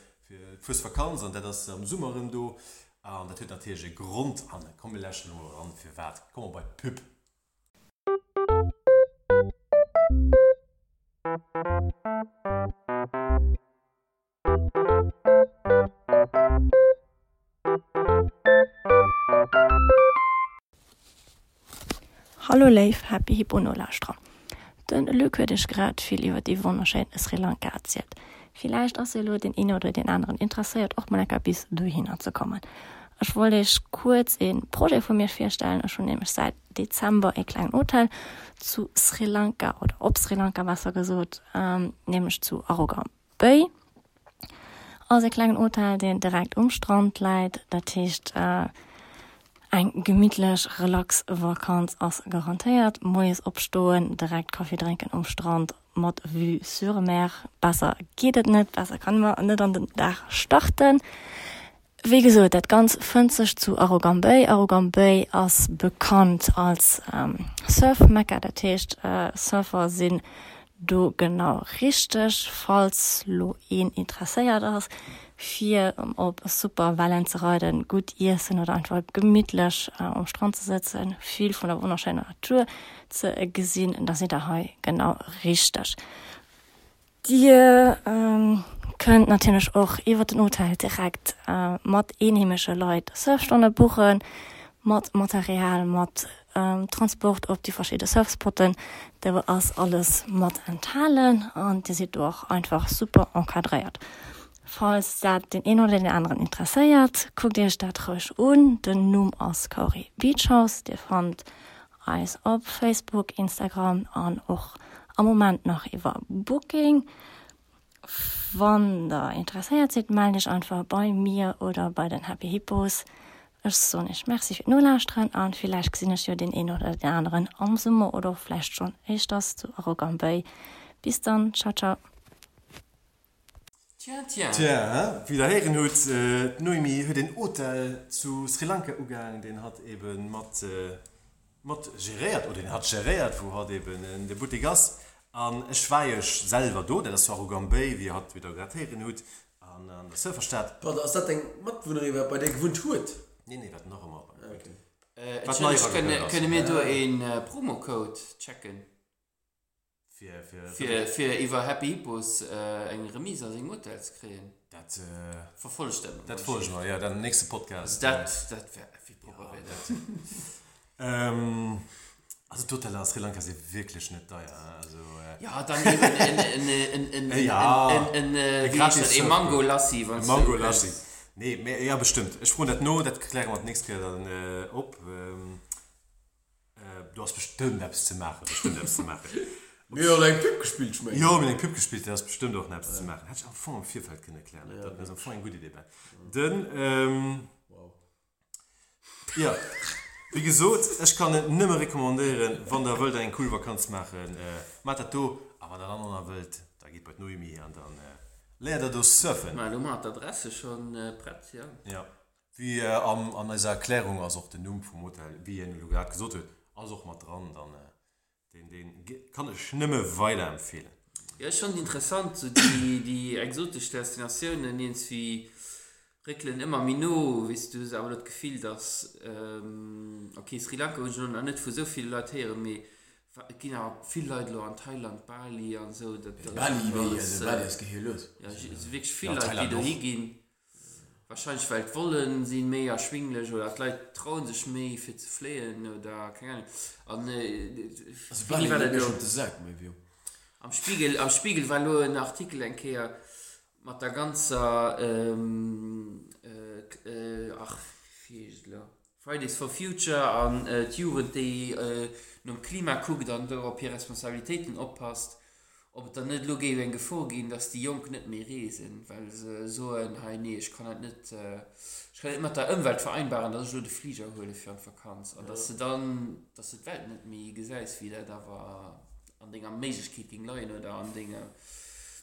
fürs Vakanz und das ist im Sommer drin. Und das hat natürlich einen Grund an. Kommen wir gleich noch ran für was. Kommen wir bei Püpp. Hallo Leif, Happy Hipponolastra. Den Lück würde ich gerade viel über die wunderschöne Sri Lanka erzählt. Vielleicht auch so den einen oder den anderen interessiert, auch mal ein bisschen dahin zu kommen. Ich wollte euch kurz ein Projekt von mir vorstellen. Ich habe nämlich seit Dezember ein kleines Urteil zu Sri Lanka oder ob Sri Lanka, was er gesagt, ähm, nämlich zu Arugam Bay. Also ein kleines Urteil, den direkt um Strand leitet. Das heißt, äh, ein gemütlich, relax Vakanz ist garantiert. Moes Obstehen, direkt Kaffee trinken am Strand, mit Vue sur Meer. Besser geht es nicht, besser kann man nicht an den Tag starten. Wie gesagt, das ganz fünfzig zu Arugam Bay. Arugam Bay ist bekannt als ähm, Surf-Mecca. Das heißt, äh, Surfer sind du genau richtig, falls du ihn interessiert hast. Vier, um auf super Wellen zu reiten, gut essen oder einfach gemütlich äh, am Strand zu sitzen, viel von der wunderschönen Natur zu äh, gesehen. Das ist da heute genau richtig. Die ähm, könnt natürlich auch über den Hotel direkt äh, mit einheimischen Leuten Surfstunden buchen, mit Material, mit ähm, Transport auf die verschiedenen Surfspotten. Da wird alles mit enthalten und die sind auch einfach super enkadriert. Falls das den einen oder den anderen interessiert, guckt ihr euch das ruhig an. Den Num aus Curry Beach House, der fand alles auf Facebook, Instagram und auch am Moment noch über Booking. Wenn ihr interessiert seid, melde ich einfach bei mir oder bei den Happy Hippos. Ich so nicht, merci für den Nullausstrand und vielleicht sehe ich ja den einen oder den anderen am Sommer oder vielleicht schon ich das zu Arugam Bay. Bis dann, ciao, ciao. Tja, tja. Tja, wiederhören hört äh, Noemi hört den Hotel zu Sri Lanka gegangen, den hat eben mat äh, mat geriert oder den hat geriert, wo hat eben äh, der Boutigas an Schweiz selber dort, das war Arugam Bay, wir hat wieder gerade hören hört an, an der Surferstadt. Boah, das hat den Mattwunderweber bei der gewohnt hat. Nee, nee, das noch einmal. Okay. Äh, was neues können können wir da einen äh, Promocode checken? Für für für, für Eva Happy Bus äh, ein Remis aus den Hotels kriegen. Das äh, vervollständigen. Das vollständigen, ja, dann nächste Podcast. Das das wäre viel probabil. Ähm also total aus Sri Lanka ist wirklich nicht teuer, also äh ja, dann eben ein ein ein ein gratis Mango Lassi, was Mango Lassi. Nee, mehr, ja bestimmt. Ich freue mich nur, das klären wir nächstes Mal dann äh, ob ähm, äh, du hast bestimmt etwas zu machen, bestimmt etwas zu machen. Ja, mit dem Pip gespielt, schmeckt. Ja, mit dem Pip gespielt, das bestimmt auch etwas zu machen. Hat ich auch vorhin im Vielfalt können erklären. Ja, das ist vorhin eine gute Idee. Dann, ähm, wow. Ja, wie gesagt, ich kann es nicht mehr rekommandieren, wenn der Welt eine coole Vakanz machen. Äh, Matato, aber der andere Welt, da geht bald Noemi hier und dann. Äh, Leider durch Surfen. Weil du hast die Adresse schon äh, bereit, ja. Ja. Wie äh, am, an dieser Erklärung, also auch den Namen vom Hotel, wie ihr gerade gesagt habt, also auch mal dran, dann äh, den, den kann ich nicht mehr weiterempfehlen. Ja, ist schon interessant, so die, die exotischen Destinationen, die uns wie Ricklen immer Mino, weißt du, aber das Gefühl, dass, ähm, okay, Sri Lanka und schon nicht für so viele Leute her, aber genau, viele Leute in Thailand, Bali und so. Das, das Bali, Bali, also Bali ist hier los. Ja, es sind wirklich viele ja, Leute, die da hingehen. Wahrscheinlich, weil sie wollen, sind mehr erschwinglich oder die Leute trauen sich mehr für zu fliehen oder keine Ahnung. Und, äh, also Bali war das schon gesagt, mein View. Am Spiegel, am Spiegel war nur ein Artikel einkehr mit der ganzen, ähm, äh, äh, ach, wie ist das? Fridays for Future an äh, die Jugend, die äh, nur im Klima guckt und auf ihre Responsabilitäten aufpasst, ob dann nicht so gehen, wenn wir vorgehen, dass die Jungen nicht mehr reisen, weil sie so ein, hey, nee, ich kann halt nicht, äh, ich kann halt immer mit der Umwelt vereinbaren, dass ich nur den Flieger hole für eine Vakanz und ja. Dass sie dann, dass die Welt nicht mehr gesagt wieder da war an Dinge am Mäßigkeit gegen Leute oder an Dinge,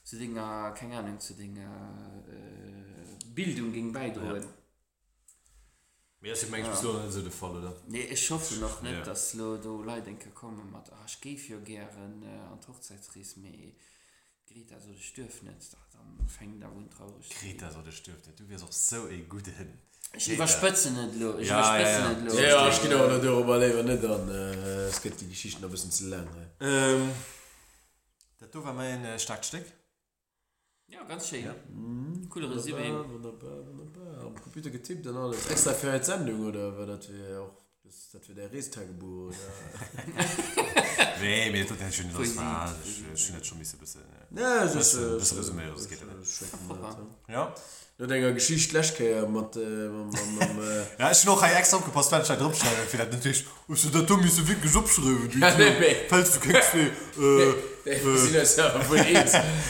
zu Dingen, keine Ahnung, zu Dingen, äh, Bildung gegen Beidrohen. Ja. Mir ist ja manchmal so nicht so der Fall, oder? Nee, ich hoffe noch nicht, ja. Dass lo, do Leute kommen mit, ah, ich gehe für gerne äh, an die Hochzeitsreise, aber Greta, so der stirbt nicht, dann fängt da und traurig. Greta, so der stirbt nicht, du wirst auch so ein guter hin. Ich überspitze nicht, lo. ich ja, überspitze ja, ja. nicht. Lo. Ja, ich gehe auch nicht überleben, nicht dann, äh, es geht die Geschichte noch ein bisschen zu lang. Ja. Ähm, das war mein äh, Starkstück. Ja, ganz schön. Ja. Mhm. Coole Resümee. Wunderbar, wunderbar, wunderbar. Am Computer getippt und alles. Extra für eine Sendung, oder? War das wir auch das, das wir der Reestagebuch, oder? Nee, mir tut das schon nicht das war. Ich finde das schon ein bisschen. Ja, das ist das Resümee, das geht ja. Ja. Nur denke Geschichte schlecht mit ja, ich noch ein extra aufgepasst, weil ich da drauf schreibe. Vielleicht natürlich, ich da dumm ist so viel geschrieben. Falls du kriegst wie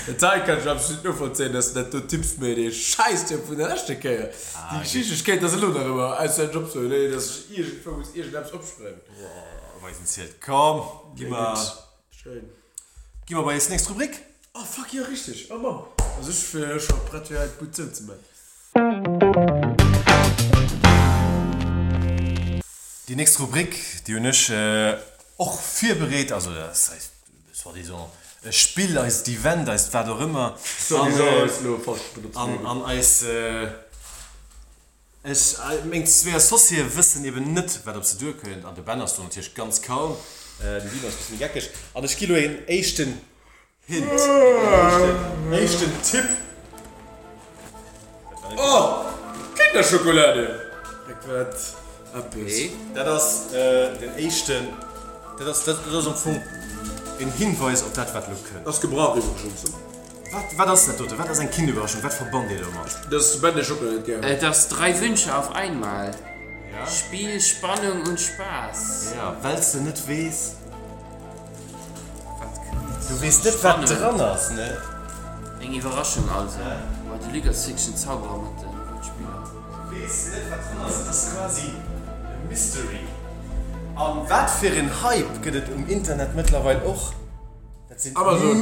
der Teil kann ich absolut nur erzählen, dass du Tipps mir den Scheiß Tipp von der ersten Kerl. Die Geschichte, ich kenne das nur noch immer. Als ein Job so, dass ich irgendwas abschreibe. Boah, weiß nicht, halt. Komm, gib mal. Schön. Gib mal bei jetzt nächste Rubrik. Oh, fuck, ja, richtig. Oh, Mann. Also ich für schon bereit für halt gut zu machen. Die nächste Rubrik, die ich äh, auch viel berät, also das heißt, das war dieser Spiel, als die Wand, als wer auch immer. So, an, äh, an, an als. Äh, ich meine, zwei Sozier wissen eben nicht, wer ob sie durch können. An der Banner ist natürlich ganz kaum. Äh, die Wiener ist ein bisschen geckig. Aber ich gebe einen ersten Hint. Einen ersten Tipp. Oh! Kinderschokolade! Ich werde abwürzen. Das ist äh, den ersten. Das ist ein Funk. Ein Hinweis auf das, was wir können. Das gebraucht immer schon so. Was war das denn, Tote? Was ist ein Kinderüberraschung? Was verband ihr da mal? Das ist Bände Schokolade, ja. Äh, das drei Wünsche auf einmal. Ja. Spiel, Spannung und Spaß. Ja, weil du nicht weißt. Was du weißt nicht, Spannung. Was dran ist, ne? Eine Überraschung, also. Weil ja. Du liegst zwischen Zauberer und äh, Spieler. Du weißt nicht, was dran ist. Das ist quasi ein Mystery. Um, was für ein Hype gibt es im Internet mittlerweile auch? Das sind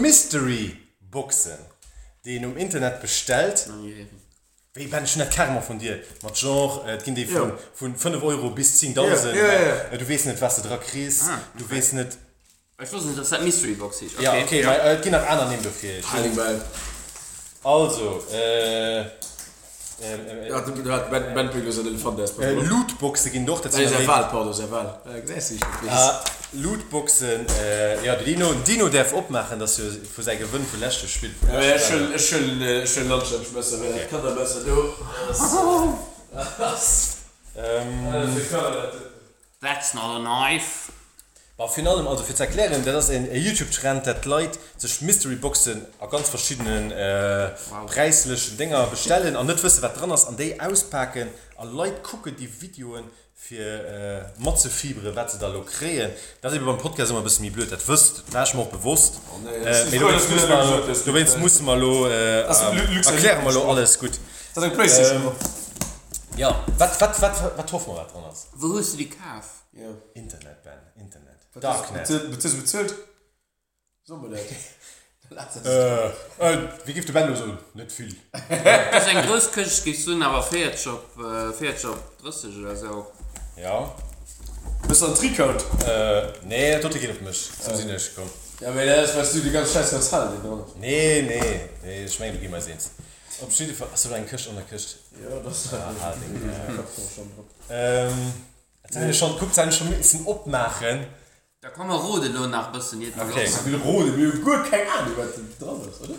Mystery-Boxen. den im Internet bestellt. Okay. Wie bin ich nicht Karma von dir? Mit Genre, äh, die gehen von, ja. von fünf Euro bis zehntausend. Ja. Ja, ja, ja. Du weißt nicht, was du da kriegst. Ah, okay. Du weißt nicht... Ich wusste nicht, dass das Mystery Box ist. Okay. Ja, okay, ja. Weil es gehen nach anderen nehmen dafür. Also, äh... Ja, du hast Ben Pügel so einen Elefant, der ist bei mir. Lootboxen gehen doch dazu. Das ist ein Wahl, Porto, das ist ein Wahl. Lootboxen, ja, der Dino, Dino darf abmachen, dass er für sein Gewinn für Läste spielt. Ja, ja, schön, schön, schön Landschaftsmesser, weil ich kann da besser durch. Das. That's not a knife. Aber vor allem, also für zu erklären, das ist ein YouTube-Trend, dass Leute sich Mystery-Boxen an ganz verschiedenen äh, wow. preislichen Dinger bestellen und nicht wissen, was dran ist, und die auspacken und Leute gucken die Videos für äh, Motzefibren, was sie da kriegen. Das ist eben beim Podcast immer ein bisschen blöd, das wirst du, das ist mir auch bewusst. Oh, nee, das äh, ist du willst, musst du mal äh, äh, erklären, mal alles gut. Das ist ein Playstation. Ähm, ja, was hoffen wir, was dran ist? Wo hast du die Kauf? Ja. Internet, Ben, Internet. Darknet. Beziehst du bezahlt? So mal das. Äh, äh, wie gibt du Bando so? Nicht viel. Das ist ein Großkönig, gibst du aber Fairjob, äh, Fairjob dreißig oder so. Ja. Bist du ein Trickout? Äh, nee, das geht auf mich. So sind nicht gekommen. Ja, aber das weißt du, die ganze Scheiße was halt. Nee, nee, nee, ich meine, du gehst mal sehen. Ob steht du, hast du deinen Kirsch unter Kirsch? Ja, das ist ah, halt. Ich hab's doch schon drauf. Ähm, jetzt schon, guckt seinen schon ein bisschen abmachen. Da kommen wir Rode nur nach bisschen jetzt. Okay, ich will Rode, wir haben gut keine Ahnung, was da dran ist, oder?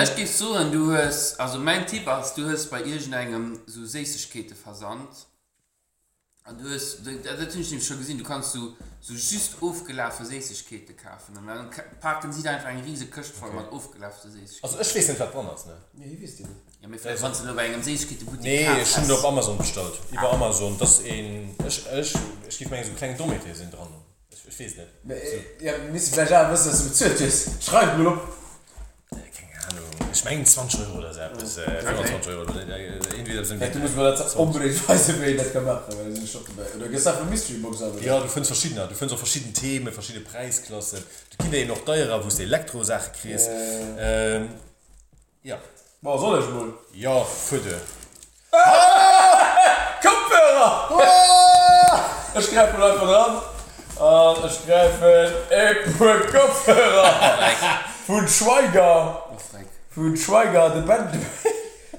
Äh, ich gebe so, und du hast, also mein Tipp ist, du hast bei irgendeinem so Säßigkeiten versandt. Und du hast, das habe ich schon gesehen, du kannst so, so just aufgelaufene Säßigkeiten kaufen. Und dann packen sie da einfach eine riesige Kiste voll mit aufgelaufenen Säßigkeiten. Also ich weiß nicht, was dran ist, ne? Nee, ich weiß nicht. Ja, mir vielleicht kannst du nur bei einem Säßigkeiten gut nee, kaufen. Nee, ich habe nur auf Amazon bestellt. Über ah. Amazon, das ist ein, ich, ich, ich gebe mir so kleine Domete sind dran. Ich weiß nicht. So. Ja, wir müssen vielleicht auch wissen, dass du bezahlt hast. Schreib nur. Keine Ahnung. Ich meine zwanzig Euro oder so. Bis äh, fünfundzwanzig Euro oder irgendwie sind wir. Du musst mir das unbedingt weißen, wie ich das kann machen, weil wir sind schon dabei. Oder gehst du auf eine Mystery-Box an? Ja, du findest verschiedene. Du findest auch verschiedene Themen, verschiedene Preisklassen. Du kriegst ja noch teurer, wo du die Elektro-Sachen kriegst. Äh. Ähm. Ja. Was soll ich wohl? Ja, Fütte. Ah! Ah! Kopfhörer! Ah! Ich greife mir einfach dran. Und ich greife einen Kopfhörer von Schweiger. Von Schweiger, der Band.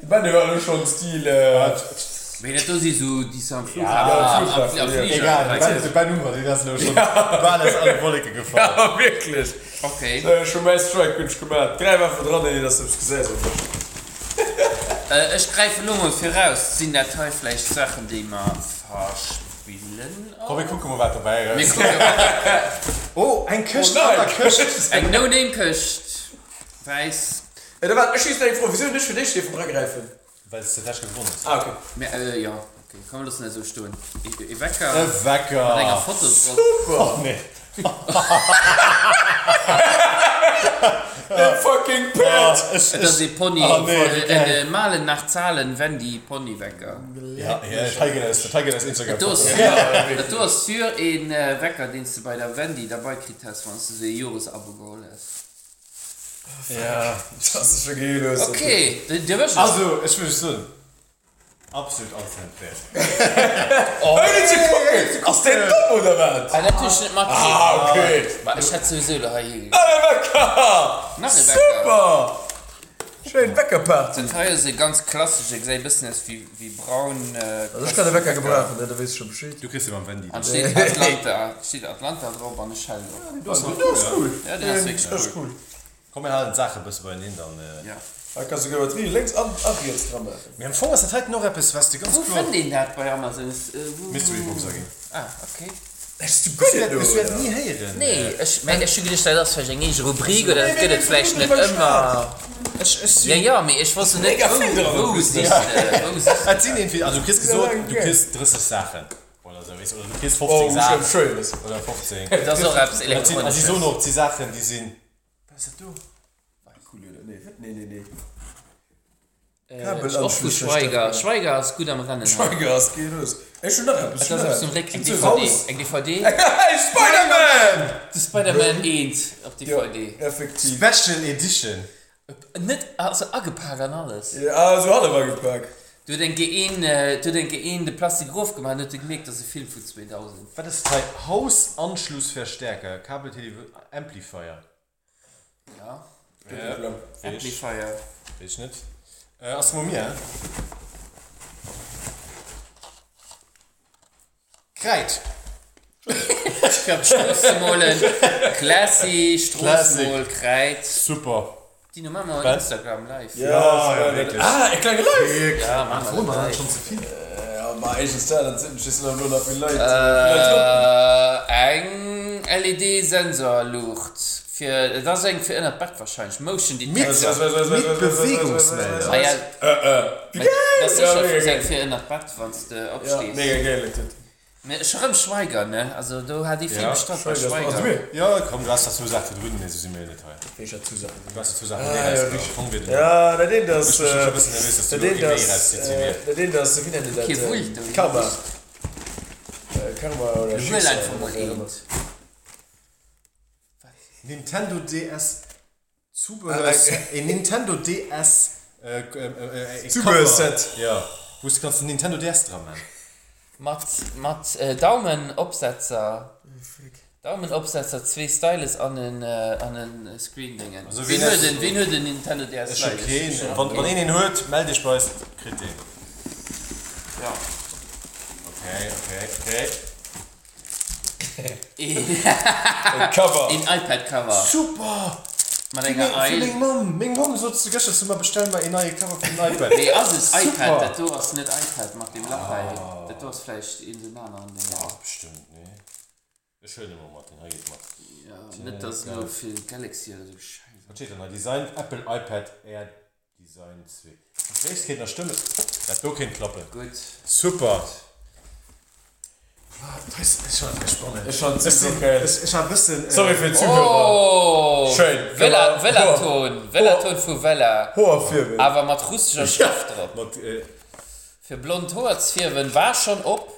Die Band hören schon Stil. Wenn das so ist, so die Samsung. Ja, egal, die Band hören, die das nur schon. War alles alle Wolke gefahren. Ja, wirklich. Okay. Schon mein Strike, bin ich gemacht. Greif einfach dran, wenn ihr das selbst gesehen habt. Ich greife nur mal für raus. Sind da toll vielleicht Sachen, die man verspürt? Komm, wir gucken mal, was dabei ist. Oh, ein Köst, oh, ein No-Name-Köst. Weiß. Ja, da war, ich schieße nicht froh, wieso nicht für dich, die von reingreifen? Weil es der Tasche gewonnen ist. Ah, okay. Mehr, äh, ja, okay. Kann man das nicht so stehen. Ich, ich wecker. Äh, wecker. Ich ein Foto drauf. Super. Oh, nee. Der fucking Pet! Oh, das ist die Pony. Oh, nee, äh, äh, malen nach Zahlen, wenn die Pony wecker. Ja, ja, ich zeige das, ich zeige das Instagram. Du hast ja, für einen äh, Wecker, den du bei der Wendy dabei kriegst, wenn du so ein Jahresabo geholt hast. Ja, das ist schon gelöst. Okay, okay. Der wird schon. Also, ich will es so. Absolut authentisch. Oh, nicht zu gucken! Aus dem Dumm oder was? Ah, natürlich nicht mal. Ah, okay. Aber ich hätte sowieso da hier. Ah, der Wecker! Super! Schön Weckerpart. Das Teil ist ganz klassisch. Ich sehe ein bisschen wie, wie braun. Äh, also ich kann den Wecker gebrauchen, da weißt du schon Bescheid. Du kriegst immer Wendy. Da steht Atlanta, steht Atlanta drauf an der Schelle. Das ist cool. Ja, der ist wirklich cool. cool. Komm, wir halt eine Sache, bis bei den Hintern. Äh. Ja. Da kannst du gehen, was links ab, ab jetzt dran machen. Wir haben vor, was das halt noch etwas, was du ganz cool... Wo finden den das bei Amazon? Äh, Mystery-Box, sag ich. Ah, okay. Das ist gut, das wirst du nie hören. Nee, ich meine, ich habe gedacht, das ist eine Rubrik, oder das geht vielleicht nicht immer. Ja, ja, aber ich wusste nicht, wo es ist. Also du kriegst gesagt, du kriegst dreißig Sachen. Oder so, weißt du, du kriegst fünfzehn Sachen. Schön ist. Oder fünfzehn. Das ist auch etwas elektronisch. Also so noch die Sachen, die sind... Was ist das du? Nee, nee, nee. Äh, ich auch gut Schweiger. Schweiger ist gut am Rennen. Schweiger ist geht los. Ich schon nachher. Das ist zum Glück ein D V D. Ein D V D. Spider-Man! Das Spider-Man eins auf D V D. Ja, effektiv. Special Edition. Niet als Aggepack an alles. Ja, also alle war gepackt. Du denke in, äh, du denke in den Plastik raufgemacht und du merkst, dass ein Film von zweitausend. Was ist dein Hausanschlussverstärker? Kabel-T V Amplifier. Ja. Ja. Amplifier. Weiß ich nicht. Äh, hast du mal mir? Kreit. Ich glaube, Strossmolen. Classy, Strossmol, Kreit. Super. Die Nummer mal auf Instagram live. Ja, ja, ja wirklich. Ah, ich glaube live. Ja, Mann, warum war das schon zu viel? Äh, ja, mal echt ist da, dann sind Schüssel nur noch viel Leute. Äh, ein L E D-Sensorlucht. Für, das ist eigentlich für ein Bett wahrscheinlich. Motion Detector. Mit Bewegungsmelder. Ah ja. Äh, äh. Das ist ja für ein Bett, wenn du abstehst. Mega geil, Schramm Schweiger, ne? Also, du hast die Film ja, Stadt Schweiger. Schweiger. Ja, komm, du hast dazu gesagt, wir würden nicht so sie melden. Ich habe dazu gesagt. Du hast dazu gesagt, ah, ja, ich Ja, da den das. Da den das. Da den das. Wie nennt ihr das? Kammer. Kammer oder Schüssel. Nintendo D S. Zubehör. Nintendo D S. Zubehörset. Ja. Wo ist das Nintendo D S dran, Mann? Macht, macht äh, Daumenabsetzer. Daumenabsetzer, zwei Styles an den, äh, an den Screen-Dingen. Also wen hört den, wen hört den Nintendo D S? Ist okay, ist wenn okay. Wenn ihr ihn hört, melde dich bei uns, kriegt den. Ja. Okay, okay, okay. Ein Cover. Ein iPad-Cover. Super! Man denkt ein... Mein Mom sollst du gestern mal bestellen, weil ich neue Cover für ein iPad. Nee, also das ist iPad, das du hast nicht iPad, mach dem Lappei. Oh. Das du hast vielleicht in den anderen Dingen. Ja, bestimmt, ne. Das schöne Moment, den geht mal. Ja, nicht das nur für Galaxy oder so, scheiße. Was steht denn da? Design Apple iPad Air Design zwei. Vielleicht geht noch Stimme. Das du kein Klappe. Gut. Super. Das ist schon spannend. Ist schon ziemlich geil. Ist schon ein bisschen... Sorry für den Zuhörer. Oh, schön. Vella, Vella-Ton. Vella-Ton für Vella. Hoher Firmen. Aber mit russischer Schrift drauf. Für Blondhorz-Firmen war schon ob.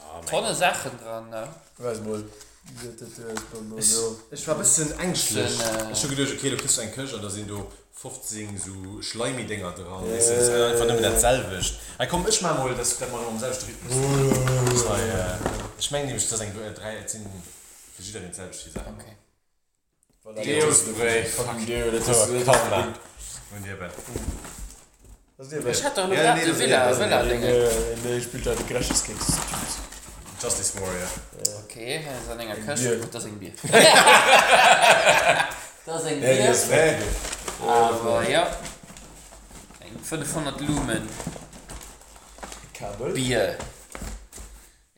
Oh, tolle Sachen dran, ne? Weiß mal. Ich, ich war ein bisschen ängstlich. Ich habe gedacht, okay, du kriegst einen Kirsch und da sind du fünfzehn so Schleimi-Dinger dran. Yeah. Das ist einfach nur mit der Zellwisch. Dann komm ich mal mal, dass man noch um selbst reden muss. Oh, yeah. Ich meine nämlich, dass eigentlich drei erzählen verschiedene Zellwisch Sachen. Okay. Deosbrei, fuck you, das ist ein Kaffler. Und ihr Ben. Das ist ihr Ben. Ich hatte doch nur gerade die Villa-Dinger. Nee, ich spielte halt die Crashes-Kings. Justice Warrior. Okay, das ist ein enger Kirsch. Das ist ein Bier. Das ist ein Bier. Das ist ein Bier. Aber ja. fünfhundert Lumen. Kabel? Bier.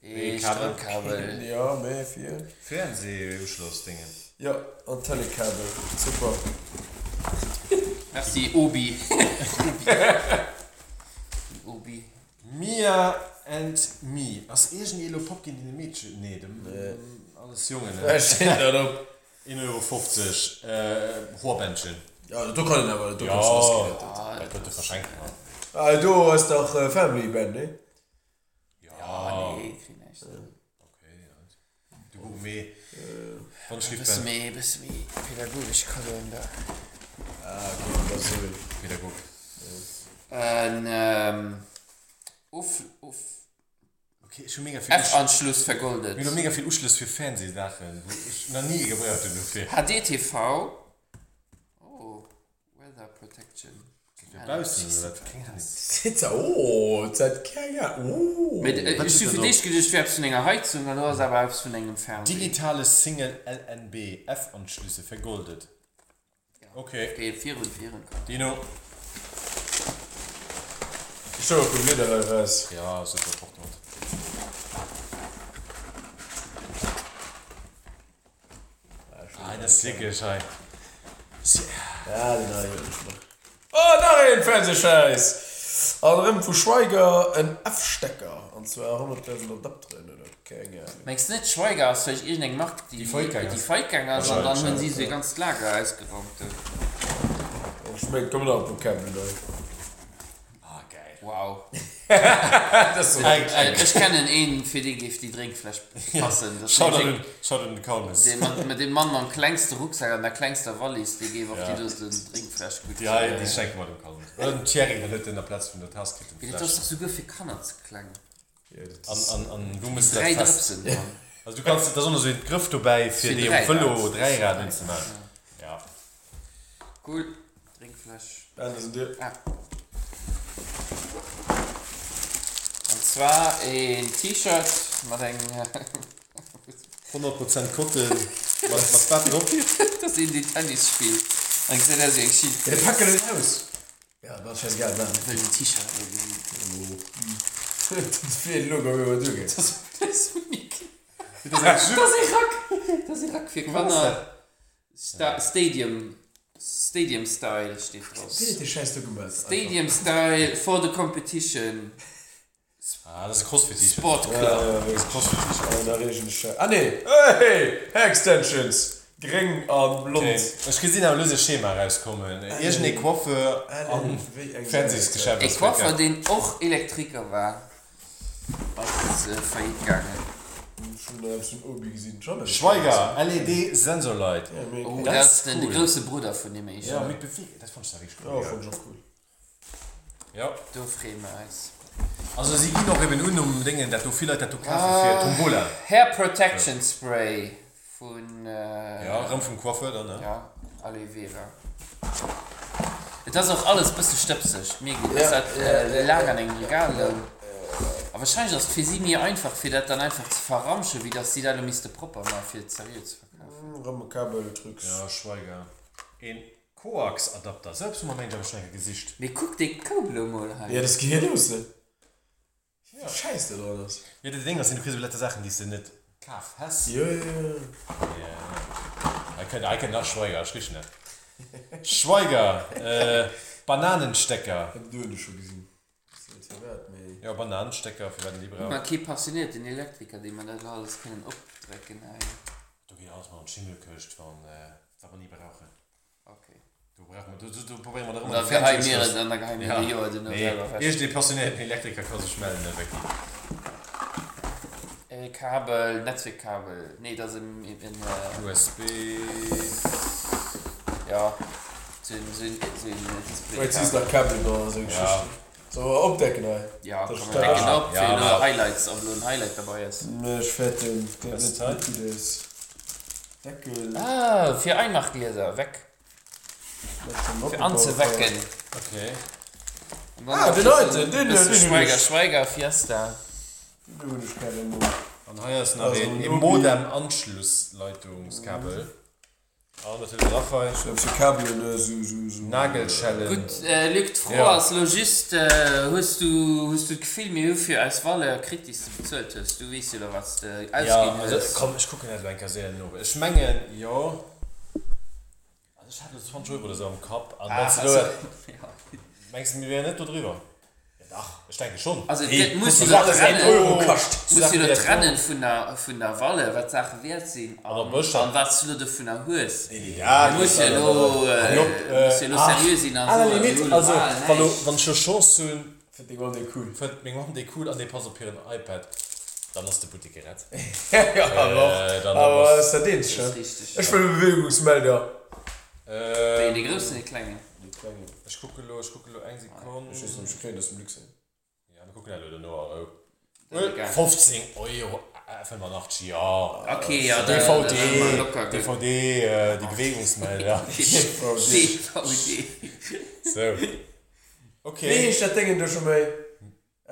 E- Stromkabel. Ja, mehr viel. Fernseh-Schlussdinge. Ja, und Telekabel. Super. Merci, Obi. Obi. Mia and Me. Aus ersten Elo Popkin in den Mädchen. Nee, dem. Äh, alles Junge, ne? Da steht da drauf. ein Euro fünfzig. Äh, Horbändchen. Ja, du kannst aber, du kannst was gerettet. Ja, das könnte verschenken. Ah, du hast doch äh, Family-Band, ne? Ja, ja nee, ich krieg nicht. Äh. Okay, ja. Du guckst mehr. Von Schriftband. Bist mehr, bist mehr. Pädagogisch Kalender. Ah, okay, das ist so. Pädagog. Ein, ähm, Uff, Uff. Okay, schon mega viel F-Anschluss vergoldet. Mir mega viel Anschluss für Fernsehsachen. Ich noch nie gebraucht dafür. H D T V. Protection. Sitzer, oh, seit keiner. Oh. Mit, äh, ich für dich gedacht, wir haben von einer Heizung oder was, aber auch von einem Fernsehen. Digitale Single L N B, F-Anschlüsse vergoldet. Ja. Okay. Okay, vier und vier und komm. Dino. Ich schau mal, probiert er was. Ja, super, braucht man. Ah, das ist dicke Scheiße. Ja, nein. Oh nein, Fernsehscheiß! Allerdings für Schweiger ein F-Stecker. Und zwar hunderttausend Adapt drin, oder? Keine Ahnung. Meinst du nicht Schweiger, hast du vielleicht irgendeinen gemacht? Die Feigänger. Die Feigänger, sondern dann haben sie sie ganz lager ausgeräumt. Und schmeckt immer noch auf dem Kabel, Leute. Ah, geil. Wow. Das so ein das kann einen für die giftige Trinkflasche passen. Das schaut in den Comments. Mit dem Mann am kleinsten Rucksack und der kleinsten Wallis, die geben auf ja. die durch den Trinkflasche. Ja, ja, die schenkt man dem Comments. Und Thierry, der nicht in der Platz von der Taske. Das ist doch sogar für Kanners klang. Ja, das an, an, an, du musst drei das Drei ja. Also du kannst da so einen Griff dabei für, für die Velo drei Raden zu machen. Ja. Cool. Trinkflasche. Also dir. Ah. Und zwar ein T-Shirt mit einem hundert Prozent Kutte. Was ist das noch? Das sind die Tennisspiele. Dann sieht er sich schief. Der packt das aus. Ja, das ist geil. Ich will ein T-Shirt. Das ist viel Logo, wie man durchgeht. Das ist unique. Das ist Rack. Das ist Rack für Quanner. Stadium. Stadium Style steht drauf. Stadium Style for the competition. Ah, das ist Crossfit-T-Shirt. Sportclub. Ja, ja, das ist Crossfit-T-Shirt. Ah, ne. Hey, Hair Extensions. Gering und blond. Okay. Ich gesehen habe, löse Schema rauskommen. Irgendeine Koffer am Fernsehgeschäft. Ein Koffer, den auch Elektriker war. Was ist äh, verhindert gegangen? Schweiger, L E D-Sensorlight. Ja, oh, das, das ist cool. Der größte Bruder von dem ich. Ja, mit Bewegung. Das fand ich da richtig cool. Ja, ja. Fand ich auch cool. Ja. Du fremde Eis. Also sie gehen auch eben un um Dinge, dass du viele Leute du Kaffee für Tombola. Hair Protection ja. Spray von... Äh, ja, Raum vom Koffer dann, ne? Ja, Aloe Vera. Das ist auch alles ein bisschen stöpsig. Mir geht das ja, hat äh, äh, lange an äh, den Regalen. Ja. Aber wahrscheinlich ist das für sie mir einfach, für das dann einfach zu verramschen, wie das sie da müsste proper mal für seriös verkaufen. Ramme Kabel drückst. Ja, Schweiger. Ein Koax-Adapter, selbst wenn man Mensch am Schweiger Gesicht. Wir gucken den Kabel mal halt. Ja, das geht ja los, ne? Ja. Scheiße, oder das? Ja, das Ding, das sind so letzte Sachen, die sind nicht kaff, hast du? Ja, ja, ja. Ich kann nach Schweiger, ich rieche nicht. Schweiger, äh, Bananenstecker. Hab du schon gesehen. Ja, Bananenstecker für den Libra. Man kann passioniert den Elektriker, den man da alles können abdrecken. Du gehst aus mal einen Schimmelköst von, äh, was man nie brauchen. Okay. Du brauchst mal, du, du, du probierst mal da rum. Dann geheim mir, dann geheim mir die Jahre, den du selber fest. Erst den passionierten Elektriker kannst du schmelzen, ne, wirklich. Äh, Kabel, Netzwerkkabel. Nee, das ist im, im, im äh, U S B. Ja. So ein, so ein, so ein Display. Jetzt ist das Kabel da, so ein Geschichte. So, abdecken, ne? Ja, das kann man decken ah, ab, für ja, ja. Highlights, ob nur ein Highlight dabei ist. Ne, ich fette, das ist halt das. Deckel. Ah, für Einmachgläser, weg. Für anzuwecken. Okay. Ah, die Leute, den ist ein Schweiger, Schweiger, Fiesta. Die Möglichkeit im Mund. Und hier ist noch ein Modem-Anschlussleitungskabel. Ah, oh, natürlich Raphael. Ich habe so Kabel und äh, so, so, so Nagelschellen. Gut, äh, liegt froh, ja. Als Logist äh, hast du hast du viel mehr für als Walle kritisch bezahlt hast. Du weißt ja, was du ausgeben willst. Ja, also, komm, ich gucke nicht, wenn ich das sehe. Ich meine, ja. Also ich hatte zwanzig Euro oder so am Kopf. Und ah, also, ja. Meinst du, wir wären nicht da drüber? Ja, doch, ich denke schon. Also, hey, das muss ich doch trennen. Musst du doch trennen von der, von der Walle, was Sachen wert sind. Aber was du da von der Hose? Ja, du musst ja noch seriös sein. Also, wenn du schon Chance hast, finde ich das cool. Ich mache das cool und ich passe auf ihren iPad. Dann hast du die Boutique gerettet. Ja, aber das ist der Dienst schon. Ich will Bewegungsmelder. Die größten, die kleinen. Ich gucke nur, ich gucke nur eine Sekunde. Ich weiß nicht, dass du im Glück sind. Ja, wir gucken ja nur. fünfzehn Euro, fünfundachtzig, ja. Okay, ja, D V D, D V D, die Bewegungsmelder. D V D. So. Okay. Nee, ich denke, du schon mal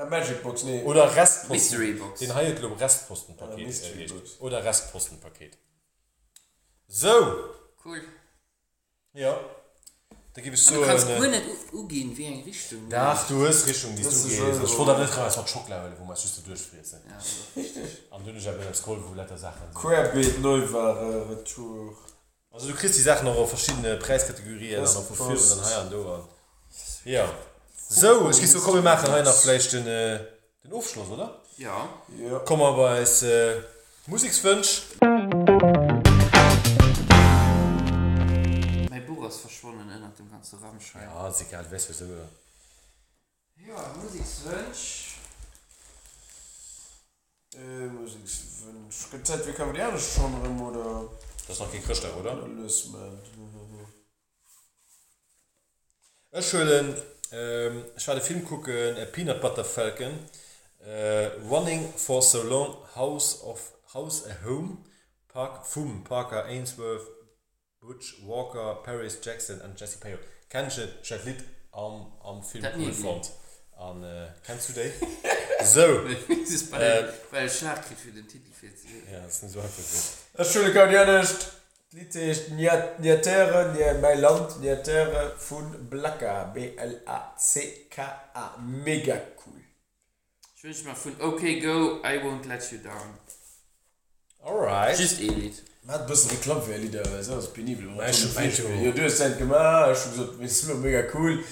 Magic Box, nee. Oder Restposten. Mystery Box. Den Heil Club Restpostenpaket. Oder Restpostenpaket. So. Cool. Ja. Da gibt es so du kannst gut nicht umgehen wie eine Richtung. Ach, du hast Richtung, die du gehst. Ich wollte nicht rein, es hat Schokolade, wo man sonst durchfriert. Ja, richtig. Am dünnen ist aber das Kohl, wo lauter Sachen sind. Crabbit, Neuware, Retour. Also du kriegst die Sachen noch auf verschiedene Preiskategorien, dann auf Verführung und dann hier und da. Ja. So, ich gehe so, komm, wir machen heute noch vielleicht den, äh, den Aufschluss, oder? Ja. Ja. Komm mal bei das äh, Musikwunsch. Verschwunden in dem ganzen Rahmen. Ja, ist egal, weißt du, Ja, Musikwunsch. Äh, Musikwunsch. Gibt's halt, wie kann man die andere Genre oder? Das ist noch gekriegt, oder? Lösmann. Äh, schön. Ähm, ich werde Film gucken, äh, Peanut Butter Falcon. Äh, Running for so long, House of House a Home, Park Fum, Parker, Ainsworth, Butch, Walker, Paris, Jackson und Jesse Payo. Kennst du das Lied am, am Film cool fand? An, äh, kennst du den? So. Das ist bei äh, der Schlag für den Titel. Ja, das ist nicht so einfach. Das Schöne kann ich ja nicht. Das Lied ist Niatere, Niatere, mein Land, Niatere von Blacka, B L A C K A. Mega cool. Ich wünsche mal von OK Go, I won't let you down. Alright. Just Elite. Man hat ein bisschen geklappt für Elite, aber es ist alles penibel. Ja, du hast es gemacht, ich habe gesagt, das ist mega cool.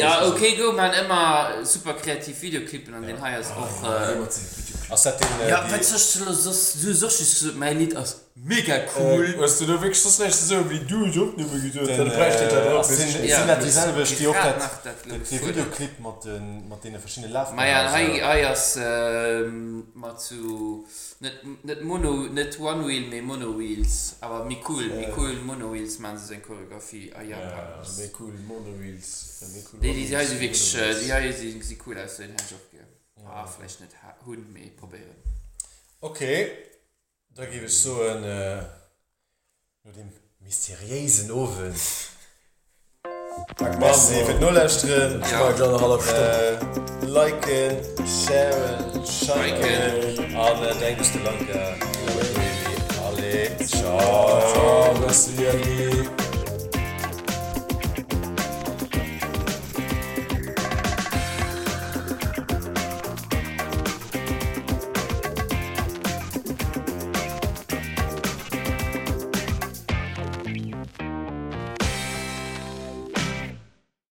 Ja, OK Go, man immer super kreativ Videoclipen an den Highs auch. Ja, du sagst, mein Lied ist mega cool. Weißt du, du wirkst das nicht so, wie du Job nicht mehr getötet hast. Der Preis steht da drauf. Es sind ja dieselbe, die auch den Videoclip mit den verschiedenen Laufen. Ja, Hai ist mal zu... Nicht Mono, nicht One Wheel, mehr Mono Wheels. Aber mit cool, mit cool Mono Wheels machen sie seine Choreografie. Ja, mit cool Mono Wheels. Die haben wirklich cool aus den Handschuhen gegeben. Ah, vielleicht nicht Hund mehr probieren. Okay, da gebe ich so einen äh, nur den mysteriösen Ofen. Merci für die Nullstream. Ich war gerade eine halbe Stunde. Liken, sharen, schicken. Aber denkst du lange? Alle, ciao. Ciao, bis wieder.